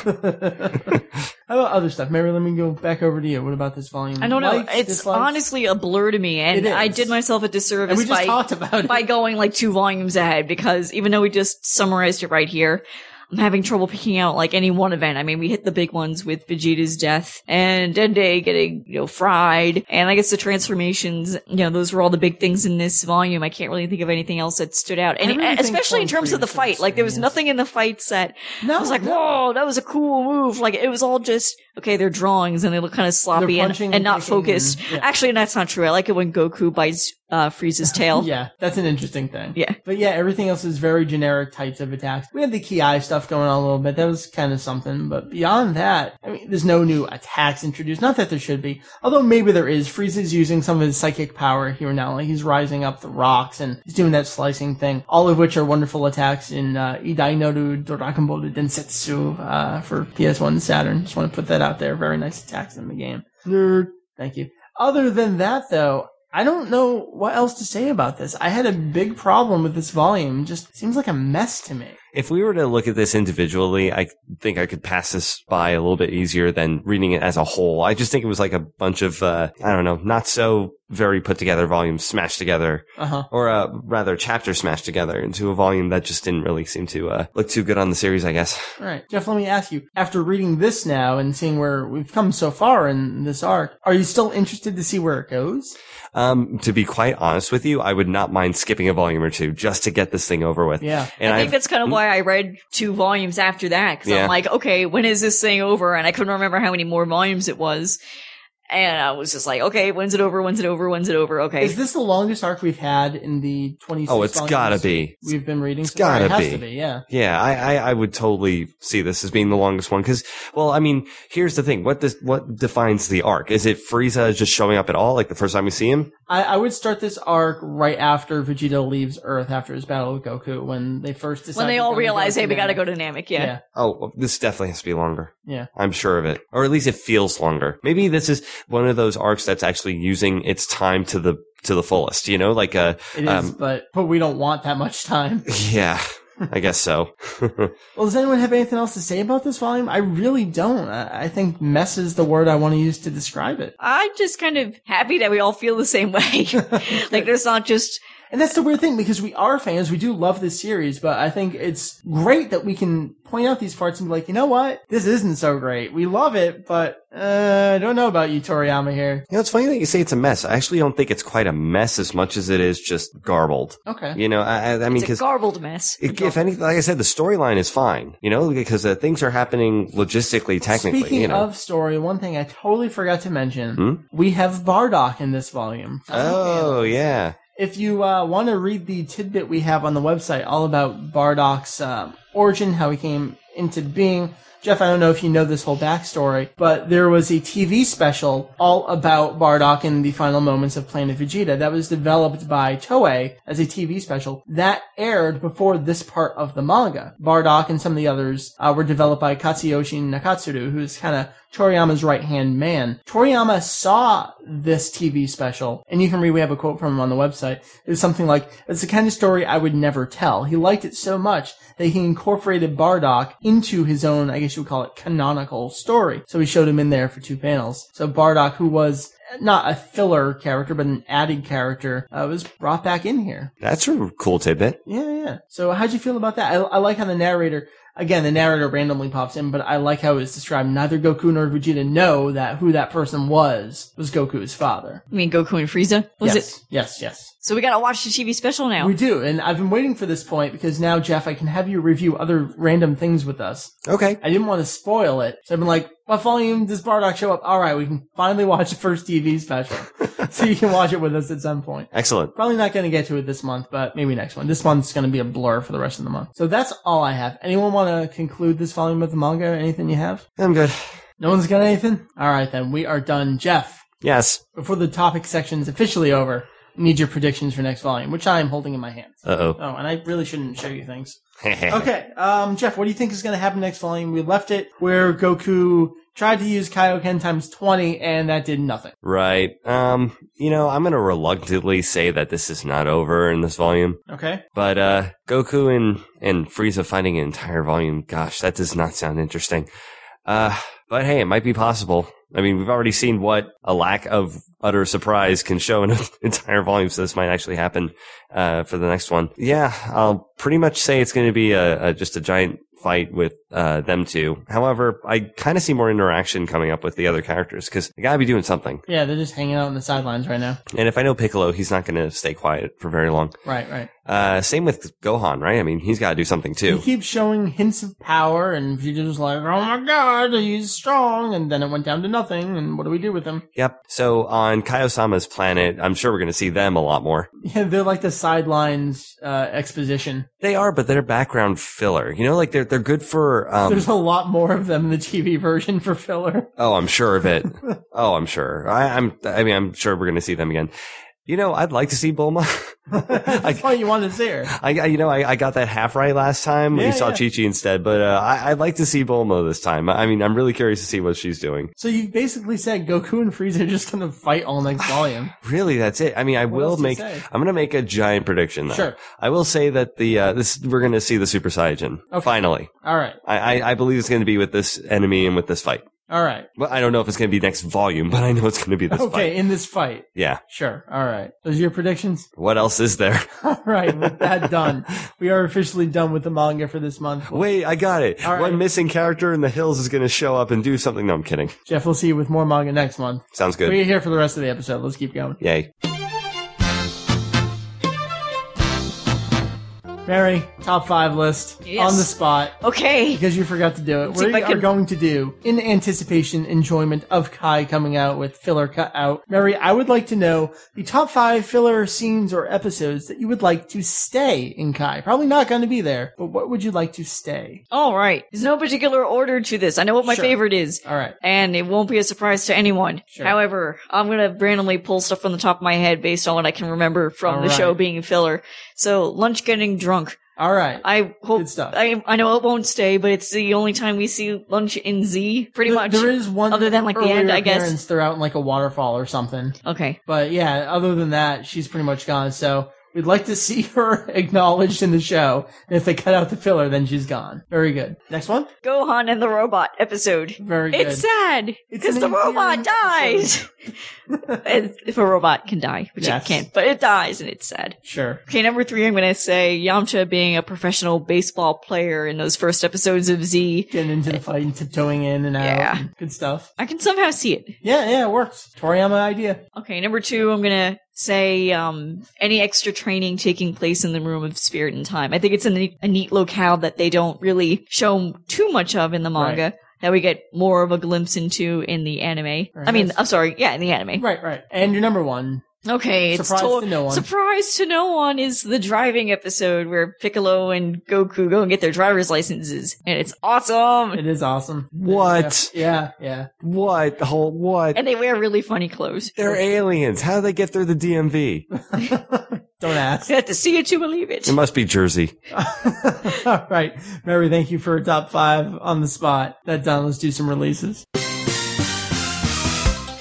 How about other stuff? Mary, let me go back over to you. What about this volume? I don't know. Likes, it's dislikes? honestly a blur to me, and I did myself a disservice and we just by, talked about it. by going like two volumes ahead, because even though we just summarized it right here, I'm having trouble picking out, like, any one event. I mean, we hit the big ones with Vegeta's death and Dende getting, you know, fried. And I guess the transformations, you know, those were all the big things in this volume. I can't really think of anything else that stood out. And really especially in terms of the fight. Like, there was nothing in the fights that no, I was like, no. whoa, that was a cool move. Like, it was all just... okay, they're drawings and they look kind of sloppy and, and not focused. And, yeah. Actually, that's not true. I like it when Goku bites uh, Frieza's tail. Yeah, that's an interesting thing. Yeah. But yeah, everything else is very generic types of attacks. We had the Ki stuff going on a little bit. That was kind of something. But beyond that, I mean, there's no new attacks introduced. Not that there should be. Although maybe there is. Frieza's using some of his psychic power here now. Like, he's rising up the rocks and he's doing that slicing thing. All of which are wonderful attacks in uh, Idai Noru Dragon Ball Densetsu uh, for P S one and Saturn. Just want to put that out. There, very nice attacks in the game. Nerd. Thank you. Other than that, though, I don't know what else to say about this. I had a big problem with this volume. It just seems like a mess to me. If we were to look at this individually, I think I could pass this by a little bit easier than reading it as a whole. I just think it was like a bunch of, uh, I don't know, not so very put together volumes smashed together, uh-huh. or uh, rather chapters smashed together into a volume that just didn't really seem to uh, look too good on the series, I guess. All right. Jeff, let me ask you, after reading this now and seeing where we've come so far in this arc, are you still interested to see where it goes? Um, to be quite honest with you, I would not mind skipping a volume or two just to get this thing over with. Yeah. And I think I've, that's kind of why I read two volumes after that, because yeah. I'm like, okay, when is this thing over? And I couldn't remember how many more volumes it was. And I was just like, okay, when's it over? When's it over? When's it over? Okay. Is this the longest arc we've had in the twenty-six Oh, it's gotta be. We've been reading. It's gotta it has be. to be, yeah. Yeah, I, I, I would totally see this as being the longest one. Because, well, I mean, here's the thing. What this, what defines the arc? Is it Frieza just showing up at all, like the first time we see him? I, I would start this arc right after Vegeta leaves Earth after his battle with Goku, when they first decide... When they all realize, hey, we gotta go to Namek, yeah. yeah. Oh, this definitely has to be longer. Yeah. I'm sure of it. Or at least it feels longer. Maybe this is... one of those arcs that's actually using its time to the to the fullest, you know, like a. It is, um, but but we don't want that much time. Yeah. I guess so. Well, does anyone have anything else to say about this volume? I really don't. I, I think mess is the word I want to use to describe it. I'm just kind of happy that we all feel the same way. Like, there's not just... And that's the weird thing, because we are fans, we do love this series, but I think it's great that we can point out these parts and be like, you know what? This isn't so great. We love it, but uh, I don't know about you, Toriyama, here. You know, it's funny that you say it's a mess. I actually don't think it's quite a mess as much as it is just garbled. Okay. You know, I, I mean, because... garbled mess. It, if anything, like I said, the storyline is fine, you know, because uh, things are happening logistically, technically, Speaking you know. Speaking of story, one thing I totally forgot to mention, hmm? we have Bardock in this volume. Oh, yeah. If you uh, want to read the tidbit we have on the website all about Bardock's um, origin, how he came into being... Jeff, I don't know if you know this whole backstory, but there was a T V special all about Bardock in the final moments of Planet Vegeta that was developed by Toei as a T V special that aired before this part of the manga. Bardock and some of the others uh, were developed by Katsuyoshi Nakatsuru, who's kind of Toriyama's right-hand man. Toriyama saw this T V special, and you can read, we have a quote from him on the website. It was something like, it's the kind of story I would never tell. He liked it so much that he incorporated Bardock into his own, I guess you would call it, canonical story. So he showed him in there for two panels. So Bardock, who was not a filler character, but an added character, uh, was brought back in here. That's a cool tidbit. Yeah, yeah. So how'd you feel about that? I, I like how the narrator... Again, the narrator randomly pops in, but I like how it's described. Neither Goku nor Vegeta know that who that person was, was Goku's father. You mean Goku and Frieza? Was yes, it? Yes, yes. So we gotta watch the T V special now. We do, and I've been waiting for this point because now, Jeff, I can have you review other random things with us. Okay. I didn't want to spoil it, so I've been like, what volume does Bardock show up? All right, we can finally watch the first T V special. So you can watch it with us at some point. Excellent. Probably not going to get to it this month, but maybe next one. This month's going to be a blur for the rest of the month. So that's all I have. Anyone want to conclude this volume of the manga? Anything you have? I'm good. No one's got anything? All right, then. We are done. Jeff. Yes? Before the topic section's officially over, I need your predictions for next volume, which I am holding in my hands. Uh-oh. Oh, and I really shouldn't show you things. Okay, um, Jeff, what do you think is going to happen next volume? We left it where Goku tried to use Kaioken times twenty, and that did nothing. Right. Um, you know, I'm going to reluctantly say that this is not over in this volume. Okay. But uh, Goku and, and Frieza fighting an entire volume, gosh, that does not sound interesting. Uh, but hey, it might be possible. I mean, we've already seen what a lack of utter surprise can show in an entire volume, so this might actually happen uh, for the next one. Yeah, I'll pretty much say it's going to be a, a just a giant fight with uh, them two. However, I kind of see more interaction coming up with the other characters, because they got to be doing something. Yeah, they're just hanging out on the sidelines right now. And if I know Piccolo, he's not going to stay quiet for very long. Right, right. Uh, same with Gohan, right? I mean, he's got to do something, too. He keeps showing hints of power, and Vegeta's like, oh my god, he's strong, and then it went down to nothing, and what do we do with him? Yep. So, on Kaiosama's planet, I'm sure we're going to see them a lot more. Yeah, they're like the sidelines uh, exposition. They are, but they're background filler. You know, like, they're they're good for... Um, There's a lot more of them in the T V version for filler. Oh, I'm sure of it. oh, I'm sure. I, I'm. I mean, I'm sure we're going to see them again. You know, I'd like to see Bulma. That's why you wanted to see her. I, I, you know, I, I got that half right last time when yeah, you saw yeah. Chi-Chi instead, but uh, I, I'd like to see Bulma this time. I mean, I'm really curious to see what she's doing. So you basically said Goku and Frieza are just going to fight all next volume. Really, that's it. I mean, I what will make, I'm going to make a giant prediction, though. Sure. I will say that the uh, this we're going to see the Super Saiyan. Okay. Finally. All right. I, I, I believe it's going to be with this enemy and with this fight. All right. Well, I don't know if it's going to be next volume, but I know it's going to be this okay, fight. Okay, in this fight. Yeah. Sure. All right. Those are your predictions? What else is there? All right. With that done, we are officially done with the manga for this month. Wait, I got it. All One right. missing character in the hills is going to show up and do something. No, I'm kidding. Jeff, we'll see you with more manga next month. Sounds good. We're here for the rest of the episode. Let's keep going. Yay. Mary, top five list, yes. On the spot. Okay. Because you forgot to do it. Let's we are can... going to do, in anticipation, enjoyment of Kai coming out with filler cut out. Mary, I would like to know the top five filler scenes or episodes that you would like to stay in Kai. Probably not going to be there, but what would you like to stay? All right. There's no particular order to this. I know what my sure. favorite is. All right. And it won't be a surprise to anyone. Sure. However, I'm going to randomly pull stuff from the top of my head based on what I can remember from All the right. show being filler. So, lunch getting drunk. All right. I hope Good stuff. I I know it won't stay, but it's the only time we see lunch in Z, pretty there, much. There is one other than like the end, I guess. They're out in like a waterfall or something. Okay. But yeah, other than that, she's pretty much gone. So We'd like to see her acknowledged in the show. And if they cut out the filler, then she's gone. Very good. Next one? Gohan and the Robot episode. Very good. It's sad. Because the robot dies. If a robot can die, which yes. it can't, but it dies and it's sad. Sure. Okay, number three, I'm going to say Yamcha being a professional baseball player in those first episodes of Z. Getting into the fight and tiptoeing in and out. Yeah. And good stuff. I can somehow see it. Yeah, yeah, it works. Toriyama idea. Okay, number two, I'm going to say um, any extra training taking place in the Room of Spirit and Time. I think it's a neat, a neat locale that they don't really show too much of in the manga. Right. That we get more of a glimpse into in the anime. Right. I mean, I'm sorry, yeah, in the anime. Right, right. And your number one. Okay, surprise it's to-, to no one. Surprise to no one is the driving episode where Piccolo and Goku go and get their driver's licenses, and it's awesome. It is awesome. What? Yeah, yeah. What the whole what? And they wear really funny clothes. They're aliens. How do they get through the D M V? Don't ask. You have to see it to believe it. It must be Jersey. All right, Mary. Thank you for a top five on the spot. That done. Let's do some releases.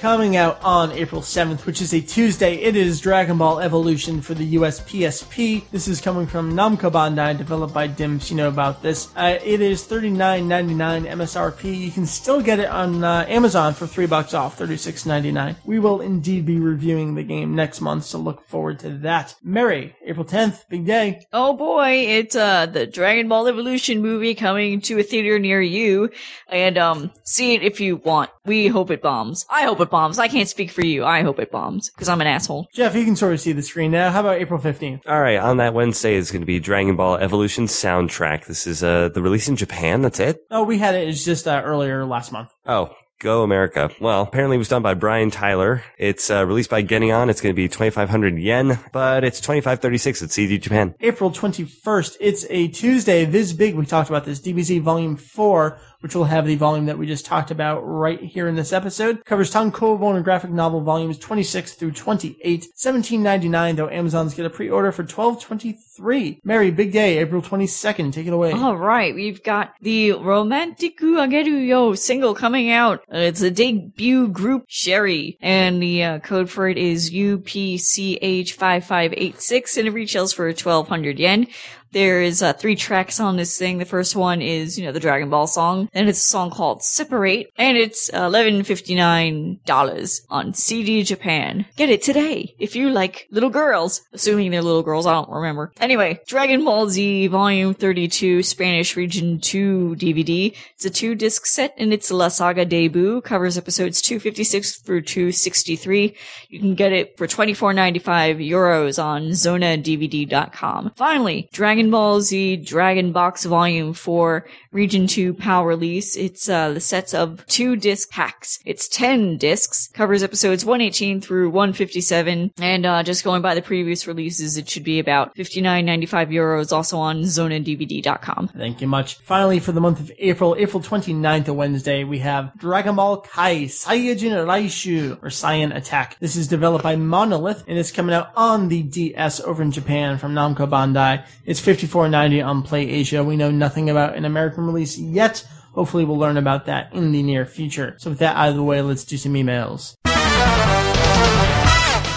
Coming out on April seventh, which is a Tuesday, it is Dragon Ball Evolution for the U S P S P. This is coming from Namco Bandai, developed by Dimps. You know about this. Uh, it is thirty-nine ninety-nine M S R P. You can still get it on uh, Amazon for three bucks off, thirty-six ninety-nine. We will indeed be reviewing the game next month, so look forward to that. Mary, April tenth, big day. Oh boy, it's uh, the Dragon Ball Evolution movie coming to a theater near you, and um, see it if you want. We hope it bombs. I hope it bombs. I can't speak for you. I hope it bombs because I'm an asshole. Jeff, you can sort of see the screen now. How about April fifteenth? All right. On that Wednesday is going to be Dragon Ball Evolution soundtrack. This is uh, the release in Japan. That's it? Oh, we had it. It's just uh, earlier last month. Oh. Go America. Well, apparently it was done by Brian Tyler. It's uh, released by Genion. It's going to be twenty-five hundred yen, but it's twenty-five thirty-six at C D Japan. April twenty-first. It's a Tuesday. Viz Big. We talked about this. D B Z Volume four, which will have the volume that we just talked about right here in this episode. Covers Tanko Graphic Novel Volumes twenty-six through twenty-eight. seventeen ninety-nine, though Amazon's get a pre-order for twelve twenty-three. Mary, big day. April twenty-second. Take it away. All right. We've got the Romantiku Ageru Yo single coming out. It's a debut group, Sherry, and the uh, code for it is U P C H five five eight six, and it retails for twelve hundred yen. There is uh, three tracks on this thing. The first one is, you know, the Dragon Ball song, and it's a song called Separate, and it's eleven fifty-nine dollars on C D Japan. Get it today if you like little girls. Assuming they're little girls, I don't remember. Anyway, Dragon Ball Z Volume thirty-two Spanish Region two D V D. It's a two-disc set, and it's La Saga debut. Covers episodes two fifty-six through two sixty-three. You can get it for twenty-four ninety-five euros on zona d v d dot com. Finally, Dragon Dragon Ball Z Dragon Box Volume four Region two PAL release. It's uh, the sets of two disc packs. It's ten discs, covers episodes one eighteen through one fifty-seven, and uh, just going by the previous releases, it should be about fifty-nine ninety-five euros, also on zona d v d dot com. Thank you much. Finally, for the month of April, April twenty-ninth, a Wednesday, we have Dragon Ball Kai Saiyajin Raishu, or Saiyan Attack. This is developed by Monolith, and it's coming out on the D S over in Japan from Namco Bandai. It's fifty-four ninety on PlayAsia. We know nothing about an American release yet. Hopefully we'll learn about that in the near future. So with that out of the way, let's do some emails.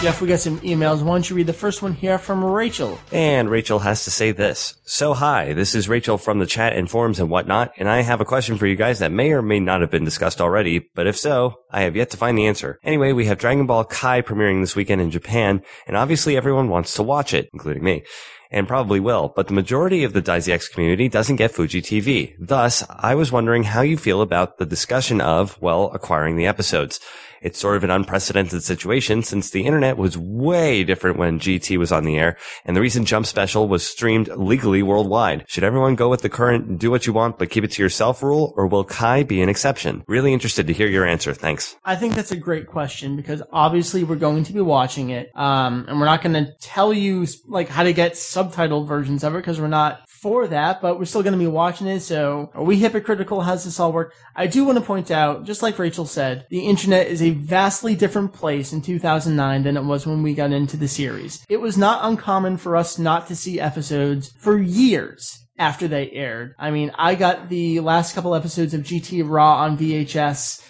Jeff, we got some emails. Why don't you read the first one here from Rachel? And Rachel has to say this. So hi, this is Rachel from the chat and forums and whatnot, and I have a question for you guys that may or may not have been discussed already, but if so, I have yet to find the answer. Anyway, we have Dragon Ball Kai premiering this weekend in Japan, and obviously everyone wants to watch it, including me. And probably will, but the majority of the DaizenshuuEX community doesn't get Fuji T V. Thus, I was wondering how you feel about the discussion of, well, acquiring the episodes. It's sort of an unprecedented situation since the internet was way different when G T was on the air, and the recent Jump special was streamed legally worldwide. Should everyone go with the current do what you want but keep it to yourself rule, or will Kai be an exception? Really interested to hear your answer. Thanks. I think that's a great question because obviously we're going to be watching it, um, and we're not going to tell you like how to get subtitled versions of it because we're not for that, but we're still going to be watching it, so are we hypocritical? How's this all work? I do want to point out, just like Rachel said, the internet is a vastly different place in two thousand nine than it was when we got into the series. It was not uncommon for us not to see episodes for years after they aired. I mean, I got the last couple episodes of G T Raw on V H S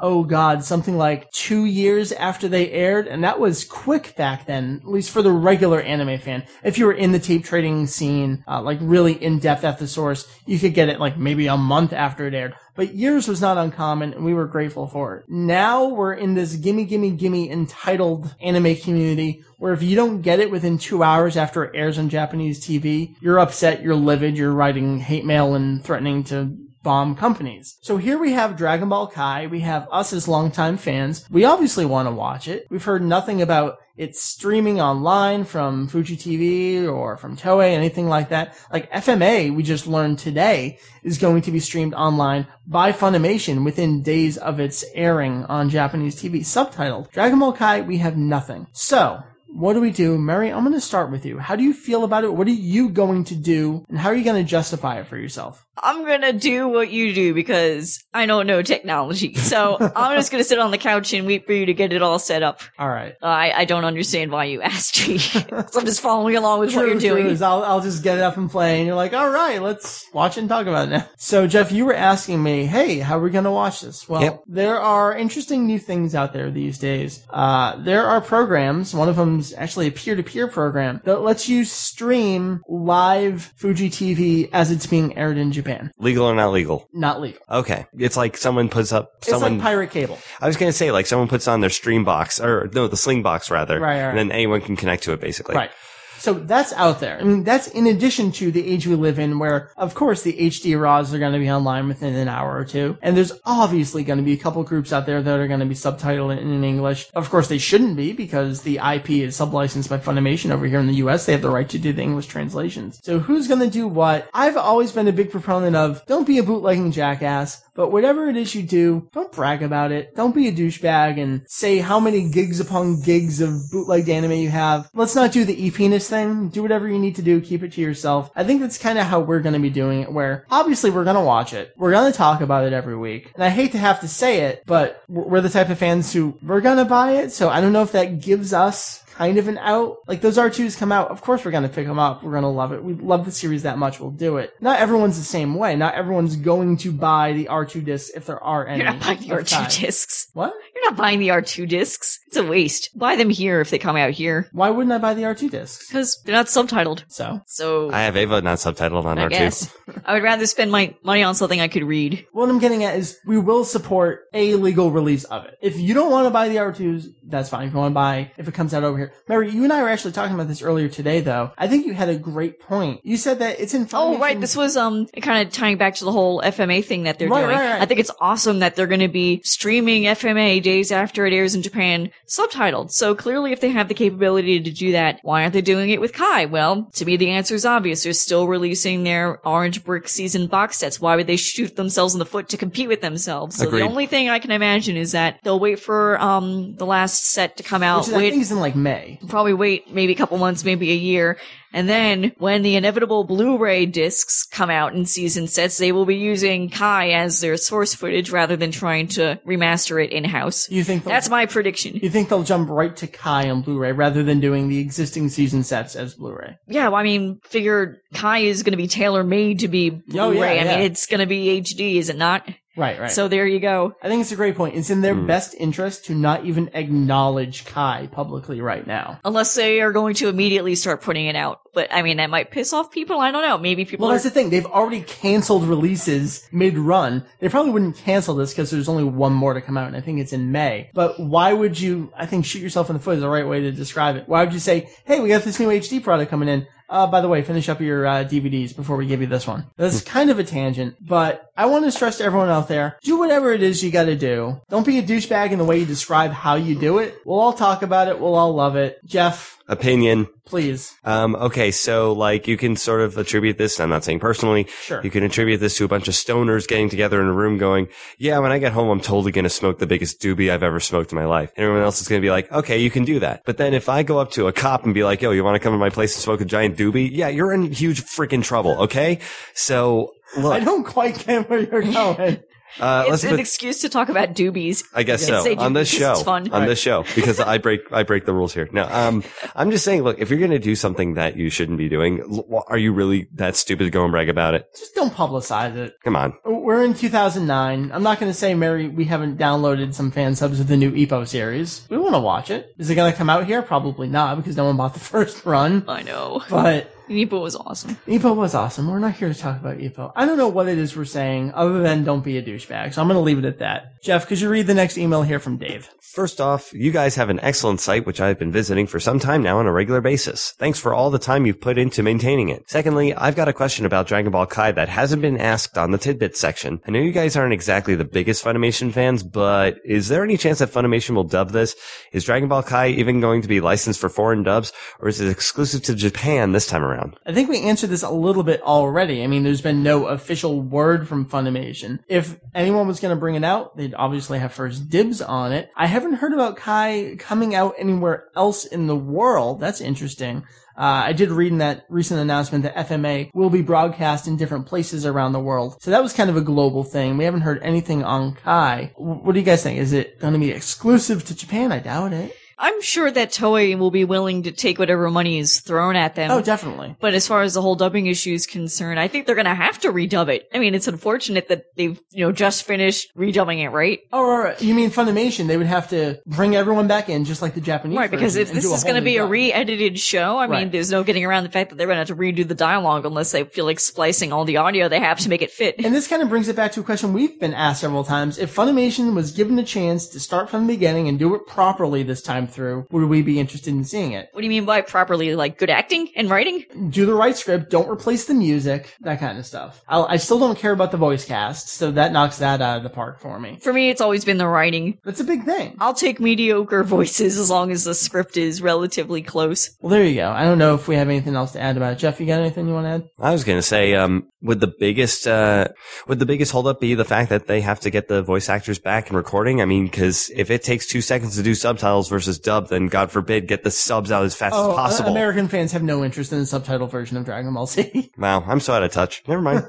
oh God, something like two years after they aired, and that was quick back then, at least for the regular anime fan. If you were in the tape trading scene, uh, like really in-depth at the source, you could get it like maybe a month after it aired. But years was not uncommon, and we were grateful for it. Now we're in this gimme, gimme, gimme entitled anime community where if you don't get it within two hours after it airs on Japanese T V, you're upset, you're livid, you're writing hate mail and threatening to bomb companies. So here we have Dragon Ball Kai, we have us as longtime fans, we obviously want to watch it. We've heard nothing about it streaming online from Fuji T V or from Toei, anything like that. Like F M A, we just learned today, is going to be streamed online by Funimation within days of its airing on Japanese T V, subtitled. Dragon Ball Kai, we have nothing. So, what do we do? Meri, I'm going to start with you. How do you feel about it? What are you going to do? And how are you going to justify it for yourself? I'm going to do what you do because I don't know technology. So I'm just going to sit on the couch and wait for you to get it all set up. All right. Uh, I, I don't understand why you asked me. So I'm just following along with true, what you're doing. True is I'll, I'll just get it up and play. And you're like, all right, let's watch it and talk about it now. So Jeff, you were asking me, hey, how are we going to watch this? Well, yep. There are interesting new things out there these days. Uh, there are programs, one of them actually a peer-to-peer program that lets you stream live Fuji T V as it's being aired in Japan. Legal or not legal? Not legal. Okay. It's like someone puts up... Someone, it's like pirate cable. I was going to say, like, someone puts on their stream box, or no, the Sling box, rather, right, right. And then anyone can connect to it, basically. Right. So that's out there. I mean, that's in addition to the age we live in where, of course, the H D raws are going to be online within an hour or two. And there's obviously going to be a couple groups out there that are going to be subtitled in English. Of course, they shouldn't be because the I P is sublicensed by Funimation over here in the U S. They have the right to do the English translations. So who's going to do what? I've always been a big proponent of don't be a bootlegging jackass. But whatever it is you do, don't brag about it. Don't be a douchebag and say how many gigs upon gigs of bootlegged anime you have. Let's not do the E P-ness thing. Do whatever you need to do. Keep it to yourself. I think that's kind of how we're going to be doing it, where obviously we're going to watch it. We're going to talk about it every week. And I hate to have to say it, but we're the type of fans who we're going to buy it. So I don't know if that gives us kind of an out. Like, those R twos come out, of course we're going to pick them up. We're going to love it. We love the series that much, we'll do it. Not everyone's the same way. Not everyone's going to buy the R two discs if there are any. You're not buying the R two time. discs. What? You're not buying the R two discs. It's a waste. Buy them here if they come out here. Why wouldn't I buy the R two discs? Because they're not subtitled. So? So. I have Ava not subtitled on I R two. Guess. I would rather spend my money on something I could read. What I'm getting at is we will support a legal release of it. If you don't want to buy the R twos, that's fine. If you want to buy, if it comes out over here. Meri, you and I were actually talking about this earlier today, though. I think you had a great point. You said that it's in Funimation. Oh, right. This was um kind of tying back to the whole F M A thing that they're right, doing. Right, right. I think it's awesome that they're going to be streaming F M A days after it airs in Japan subtitled. So clearly, if they have the capability to do that, why aren't they doing it with Kai? Well, to me, the answer is obvious. They're still releasing their Orange Brick Season box sets. Why would they shoot themselves in the foot to compete with themselves? Agreed. So the only thing I can imagine is that they'll wait for um the last set to come out. Which wait- I think is in like May. Probably wait maybe a couple months, maybe a year. And then when the inevitable Blu-ray discs come out in season sets, they will be using Kai as their source footage rather than trying to remaster it in-house. You think that's my prediction. You think they'll jump right to Kai on Blu-ray rather than doing the existing season sets as Blu-ray? Yeah, well, I mean, figure Kai is going to be tailor-made to be Blu-ray. Oh, yeah, yeah. I mean, it's going to be H D, is it not? Right, right. So there you go. I think it's a great point. It's in their mm. best interest to not even acknowledge Kai publicly right now. Unless they are going to immediately start putting it out. But, I mean, that might piss off people. I don't know. Maybe people Well, are- that's the thing. They've already canceled releases mid-run. They probably wouldn't cancel this because there's only one more to come out, and I think it's in May. But why would you, I think, shoot yourself in the foot is the right way to describe it. Why would you say, hey, we got this new H D product coming in. Uh, by the way, finish up your uh, D V Ds before we give you this one. That's kind of a tangent, but I want to stress to everyone out there, do whatever it is you got to do. Don't be a douchebag in the way you describe how you do it. We'll all talk about it. We'll all love it. Jeff. Opinion. Please. Um, okay, so, like, you can sort of attribute this, and I'm not saying personally, sure. You can attribute this to a bunch of stoners getting together in a room going, yeah, when I get home, I'm totally going to smoke the biggest doobie I've ever smoked in my life. And everyone else is going to be like, okay, you can do that. But then if I go up to a cop and be like, yo, you want to come to my place and smoke a giant doobie? Yeah, you're in huge freaking trouble, okay? So, look. I don't quite get where you're going. Uh, it's let's an put, excuse to talk about doobies. I guess so. On this show, fun. on right. this show, because I break I break the rules here. No, um, I'm just saying. Look, if you're going to do something that you shouldn't be doing, are you really that stupid to go and brag about it? Just don't publicize it. Come on. We're in two thousand nine. I'm not going to say, Mary, we haven't downloaded some fan subs of the new Epo series. We want to watch it. Is it going to come out here? Probably not, because no one bought the first run. I know, but. Epo was awesome. Epo was awesome. We're not here to talk about Epo. I don't know what it is we're saying other than don't be a douchebag, so I'm going to leave it at that. Jeff, could you read the next email here from Dave? First off, you guys have an excellent site, which I've been visiting for some time now on a regular basis. Thanks for all the time you've put into maintaining it. Secondly, I've got a question about Dragon Ball Kai that hasn't been asked on the tidbit section. I know you guys aren't exactly the biggest Funimation fans, but is there any chance that Funimation will dub this? Is Dragon Ball Kai even going to be licensed for foreign dubs, or is it exclusive to Japan this time around? I think we answered this a little bit already. I mean, there's been no official word from Funimation. If anyone was going to bring it out, they'd obviously have first dibs on it. I haven't heard about Kai coming out anywhere else in the world. That's interesting. Uh, I did read in that recent announcement that F M A will be broadcast in different places around the world. So that was kind of a global thing. We haven't heard anything on Kai. W- what do you guys think? Is it going to be exclusive to Japan? I doubt it. I'm sure that Toei will be willing to take whatever money is thrown at them. Oh, definitely. But as far as the whole dubbing issue is concerned, I think they're going to have to redub it. I mean, it's unfortunate that they've, you know, just finished redubbing it, right? Or you mean Funimation? They would have to bring everyone back in, just like the Japanese version. Right, because if this is going to be a re-edited show, I mean, there's no getting around the fact that they're going to have to redo the dialogue unless they feel like splicing all the audio they have to make it fit. And this kind of brings it back to a question we've been asked several times. If Funimation was given a chance to start from the beginning and do it properly this time through, would we be interested in seeing it? What do you mean by properly? Like good acting and writing? Do the right script, don't replace the music, that kind of stuff. I'll, I still don't care about the voice cast, so that knocks that out of the park for me. For me, it's always been the writing. That's a big thing. I'll take mediocre voices as long as the script is relatively close. Well, there you go. I don't know if we have anything else to add about it. Jeff, you got anything you want to add? I was going to say, um, would the biggest uh, would the biggest holdup be the fact that they have to get the voice actors back and recording? I mean, because if it takes two seconds to do subtitles versus dub, then God forbid, get the subs out as fast oh, as possible. Uh, American fans have no interest in the subtitle version of Dragon Ball Z. Wow, I'm so out of touch. Never mind.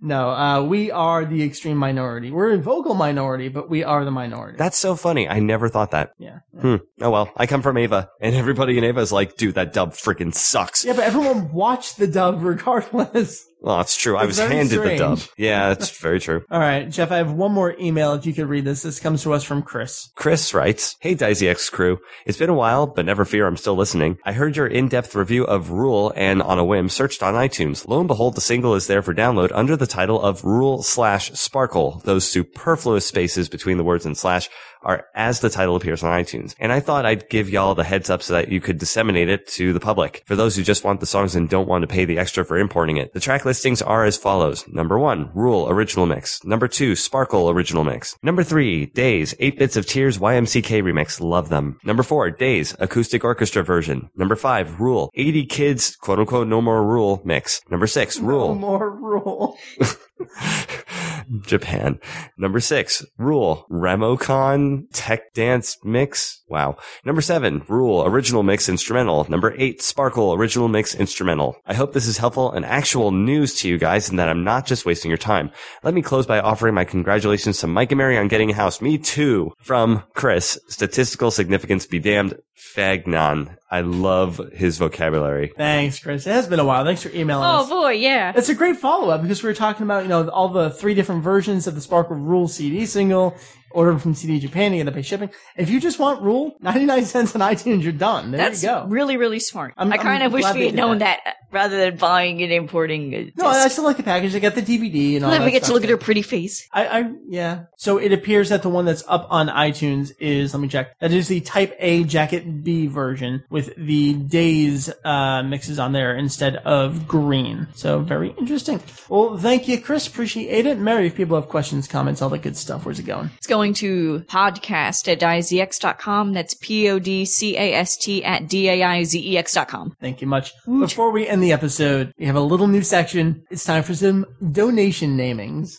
No, uh, we are the extreme minority. We're a vocal minority, but we are the minority. That's so funny. I never thought that. Yeah. yeah. Hmm. Oh well, I come from Ava, and everybody in Ava is like, dude, that dub freaking sucks. Yeah, but everyone watched the dub regardless. Well, that's true. It's I was handed strange. the dub. Yeah, that's very true. All right, Jeff, I have one more email if you could read this. This comes to us from Chris. Chris writes, Hey, DaizyX crew. It's been a while, but never fear, I'm still listening. I heard your in-depth review of Rule and, on a whim, searched on iTunes. Lo and behold, the single is there for download under the title of Rule slash Sparkle. Those superfluous spaces between the words and slash are as the title appears on iTunes. And I thought I'd give y'all the heads up so that you could disseminate it to the public. For those who just want the songs and don't want to pay the extra for importing it. The track listings are as follows. Number one, Rule Original Mix. Number two, Sparkle Original Mix. Number three, Days, eight Bits of Tears Y M C K Remix. Love them. Number four, Days, Acoustic Orchestra Version. Number five, Rule, eighty Kids, quote-unquote, No More Rule Mix. Number six, Rule. No More Rule. Japan. Number six, Rule, Remocon Tech Dance Mix. Wow. Number seven, Rule, Original Mix Instrumental. Number eight, Sparkle, Original Mix Instrumental. I hope this is helpful and actual news to you guys and that I'm not just wasting your time. Let me close by offering my congratulations to Mike and Mary on getting a house. Me too. From Chris, statistical significance be damned, Fagnon. I love his vocabulary. Thanks, Chris. It has been a while. Thanks for emailing oh, us. Oh, boy, yeah. It's a great follow-up because we were talking about, you know, all the three different versions of the Sparkle Rule C D single. Order from C D Japan, you gotta pay shipping. If you just want Rule, ninety-nine cents on iTunes, you're done. There That's you go. That's really, really smart. I'm, I kind I'm of wish we had known that. that rather than buying and importing. A no, I still like the package. I got the D V D and all that. Then we get to look at her pretty face. I, I, yeah. So it appears that the one that's up on iTunes is, let me check, that is the Type A Jacket B version with the Days uh, mixes on there instead of green. So very interesting. Well, thank you, Chris. Appreciate it. Mary, if people have questions, comments, all that good stuff, where's it going? It's going Going to podcast at daizex dot com. That's P O D C A S T at D A I Z E X dot com. Thank you much. Before we end the episode, we have a little new section. It's time for some donation namings.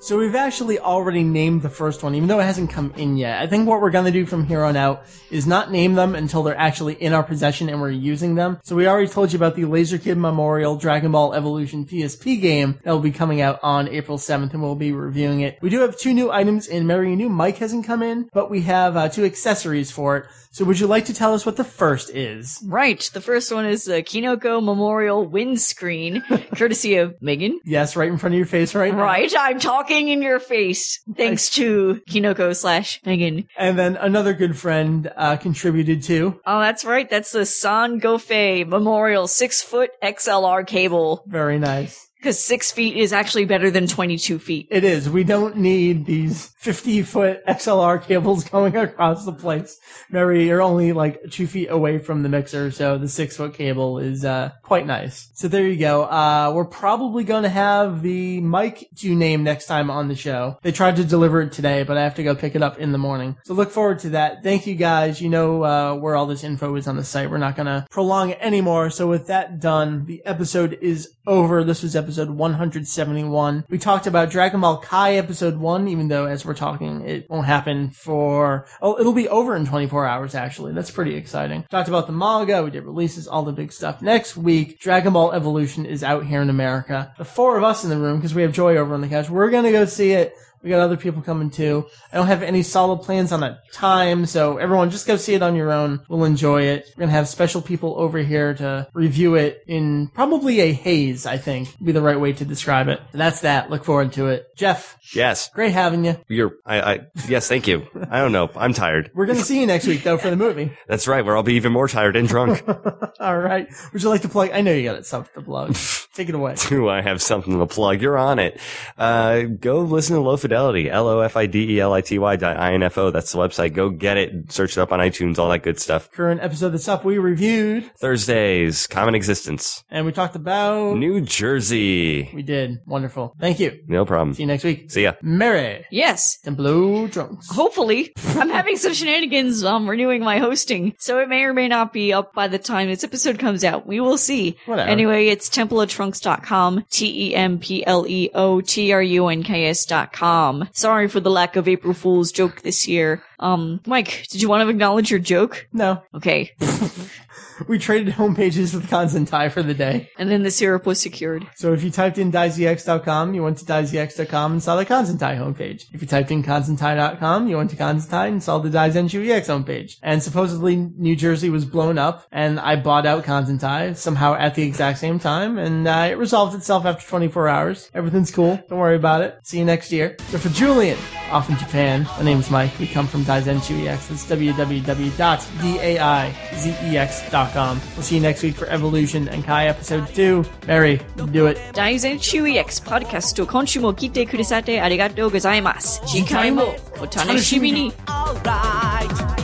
So we've actually already named the first one, even though it hasn't come in yet. I think what we're going to do from here on out is not name them until they're actually in our possession and we're using them. So we already told you about the Laser Kid Memorial Dragon Ball Evolution P S P game that will be coming out on April seventh, and we'll be reviewing it. We do have two new items in Meri. New Mike hasn't come in, but we have uh, two accessories for it. So would you like to tell us what the first is? Right. The first one is the Kinoko Memorial windscreen, courtesy of Megan. Yes, right in front of your face right now. Right. I'm talking in your face, thanks to Kinoko slash Megan. And then another good friend uh, contributed to. Oh, that's right. That's the San Gofei Memorial six-foot X L R cable. Very nice. Because six feet is actually better than twenty-two feet. It is. We don't need these fifty-foot X L R cables going across the place. Meri, you're only like two feet away from the mixer, so the six-foot cable is uh quite nice. So there you go. Uh We're probably going to have the mic to name next time on the show. They tried to deliver it today, but I have to go pick it up in the morning. So look forward to that. Thank you, guys. You know uh where all this info is on the site. We're not going to prolong it anymore. So with that done, the episode is over. This was episode... episode one hundred seventy-one. We talked about Dragon Ball Kai episode one, even though as we're talking, it won't happen for... Oh, it'll be over in twenty-four hours, actually. That's pretty exciting. Talked about the manga. We did releases, all the big stuff. Next week, Dragon Ball Evolution is out here in America. The four of us in the room, because we have Joy over on the couch, we're going to go see it. We got other people coming too. I don't have any solid plans on a time, so everyone just go see it on your own. We'll enjoy it. We're going to have special people over here to review it in probably a haze, I think, would be the right way to describe it. So that's that. Look forward to it. Jeff. Yes. Great having you. You're, I, I, yes, thank you. I don't know. I'm tired. We're going to see you next week, though, for the movie. That's right, where I'll be even more tired and drunk. All right. Would you like to plug? I know you got something to plug. Take it away. Do I have something to plug? You're on it. Uh, go listen to Low Fidelity. Fidelity, L O F I D E L I T Y dot I N F O. That's the website. Go get it. Search it up on iTunes, all that good stuff. Current episode that's up, we reviewed Thursday's Common Existence. And we talked about New Jersey. We did. Wonderful. Thank you. No problem. See you next week. See ya. Meri. Yes. And Blue Drunks. Hopefully. I'm having some shenanigans um, renewing my hosting, so it may or may not be up by the time this episode comes out. We will see. Whatever. Anyway, it's temple of trunks dot com, T E M P L E O T R U N K S dot com. Sorry for the lack of April Fool's joke this year. Um, Mike, did you want to acknowledge your joke? No. Okay. We traded homepages with Kanzentai for the day. And then the syrup was secured. So if you typed in Daizex dot com, you went to Daizex dot com and saw the Kanzentai homepage. If you typed in Kanzentai dot com, you went to Kanzentai and saw the Daizenshuu E X homepage. And supposedly New Jersey was blown up, and I bought out Kanzentai somehow at the exact same time, and uh, it resolved itself after twenty-four hours. Everything's cool. Don't worry about it. See you next year. So for Julian, off in Japan, my name's Mike. We come from Daizenshuu E X. That's w w w dot daizex dot com. We'll see you next week for Evolution and Kai episode two. Meri, do it. Daizenshuu E X podcast to konshumo kite kurasate arigatou gozaimasu. Jikai mo o tanushimi ni. All right.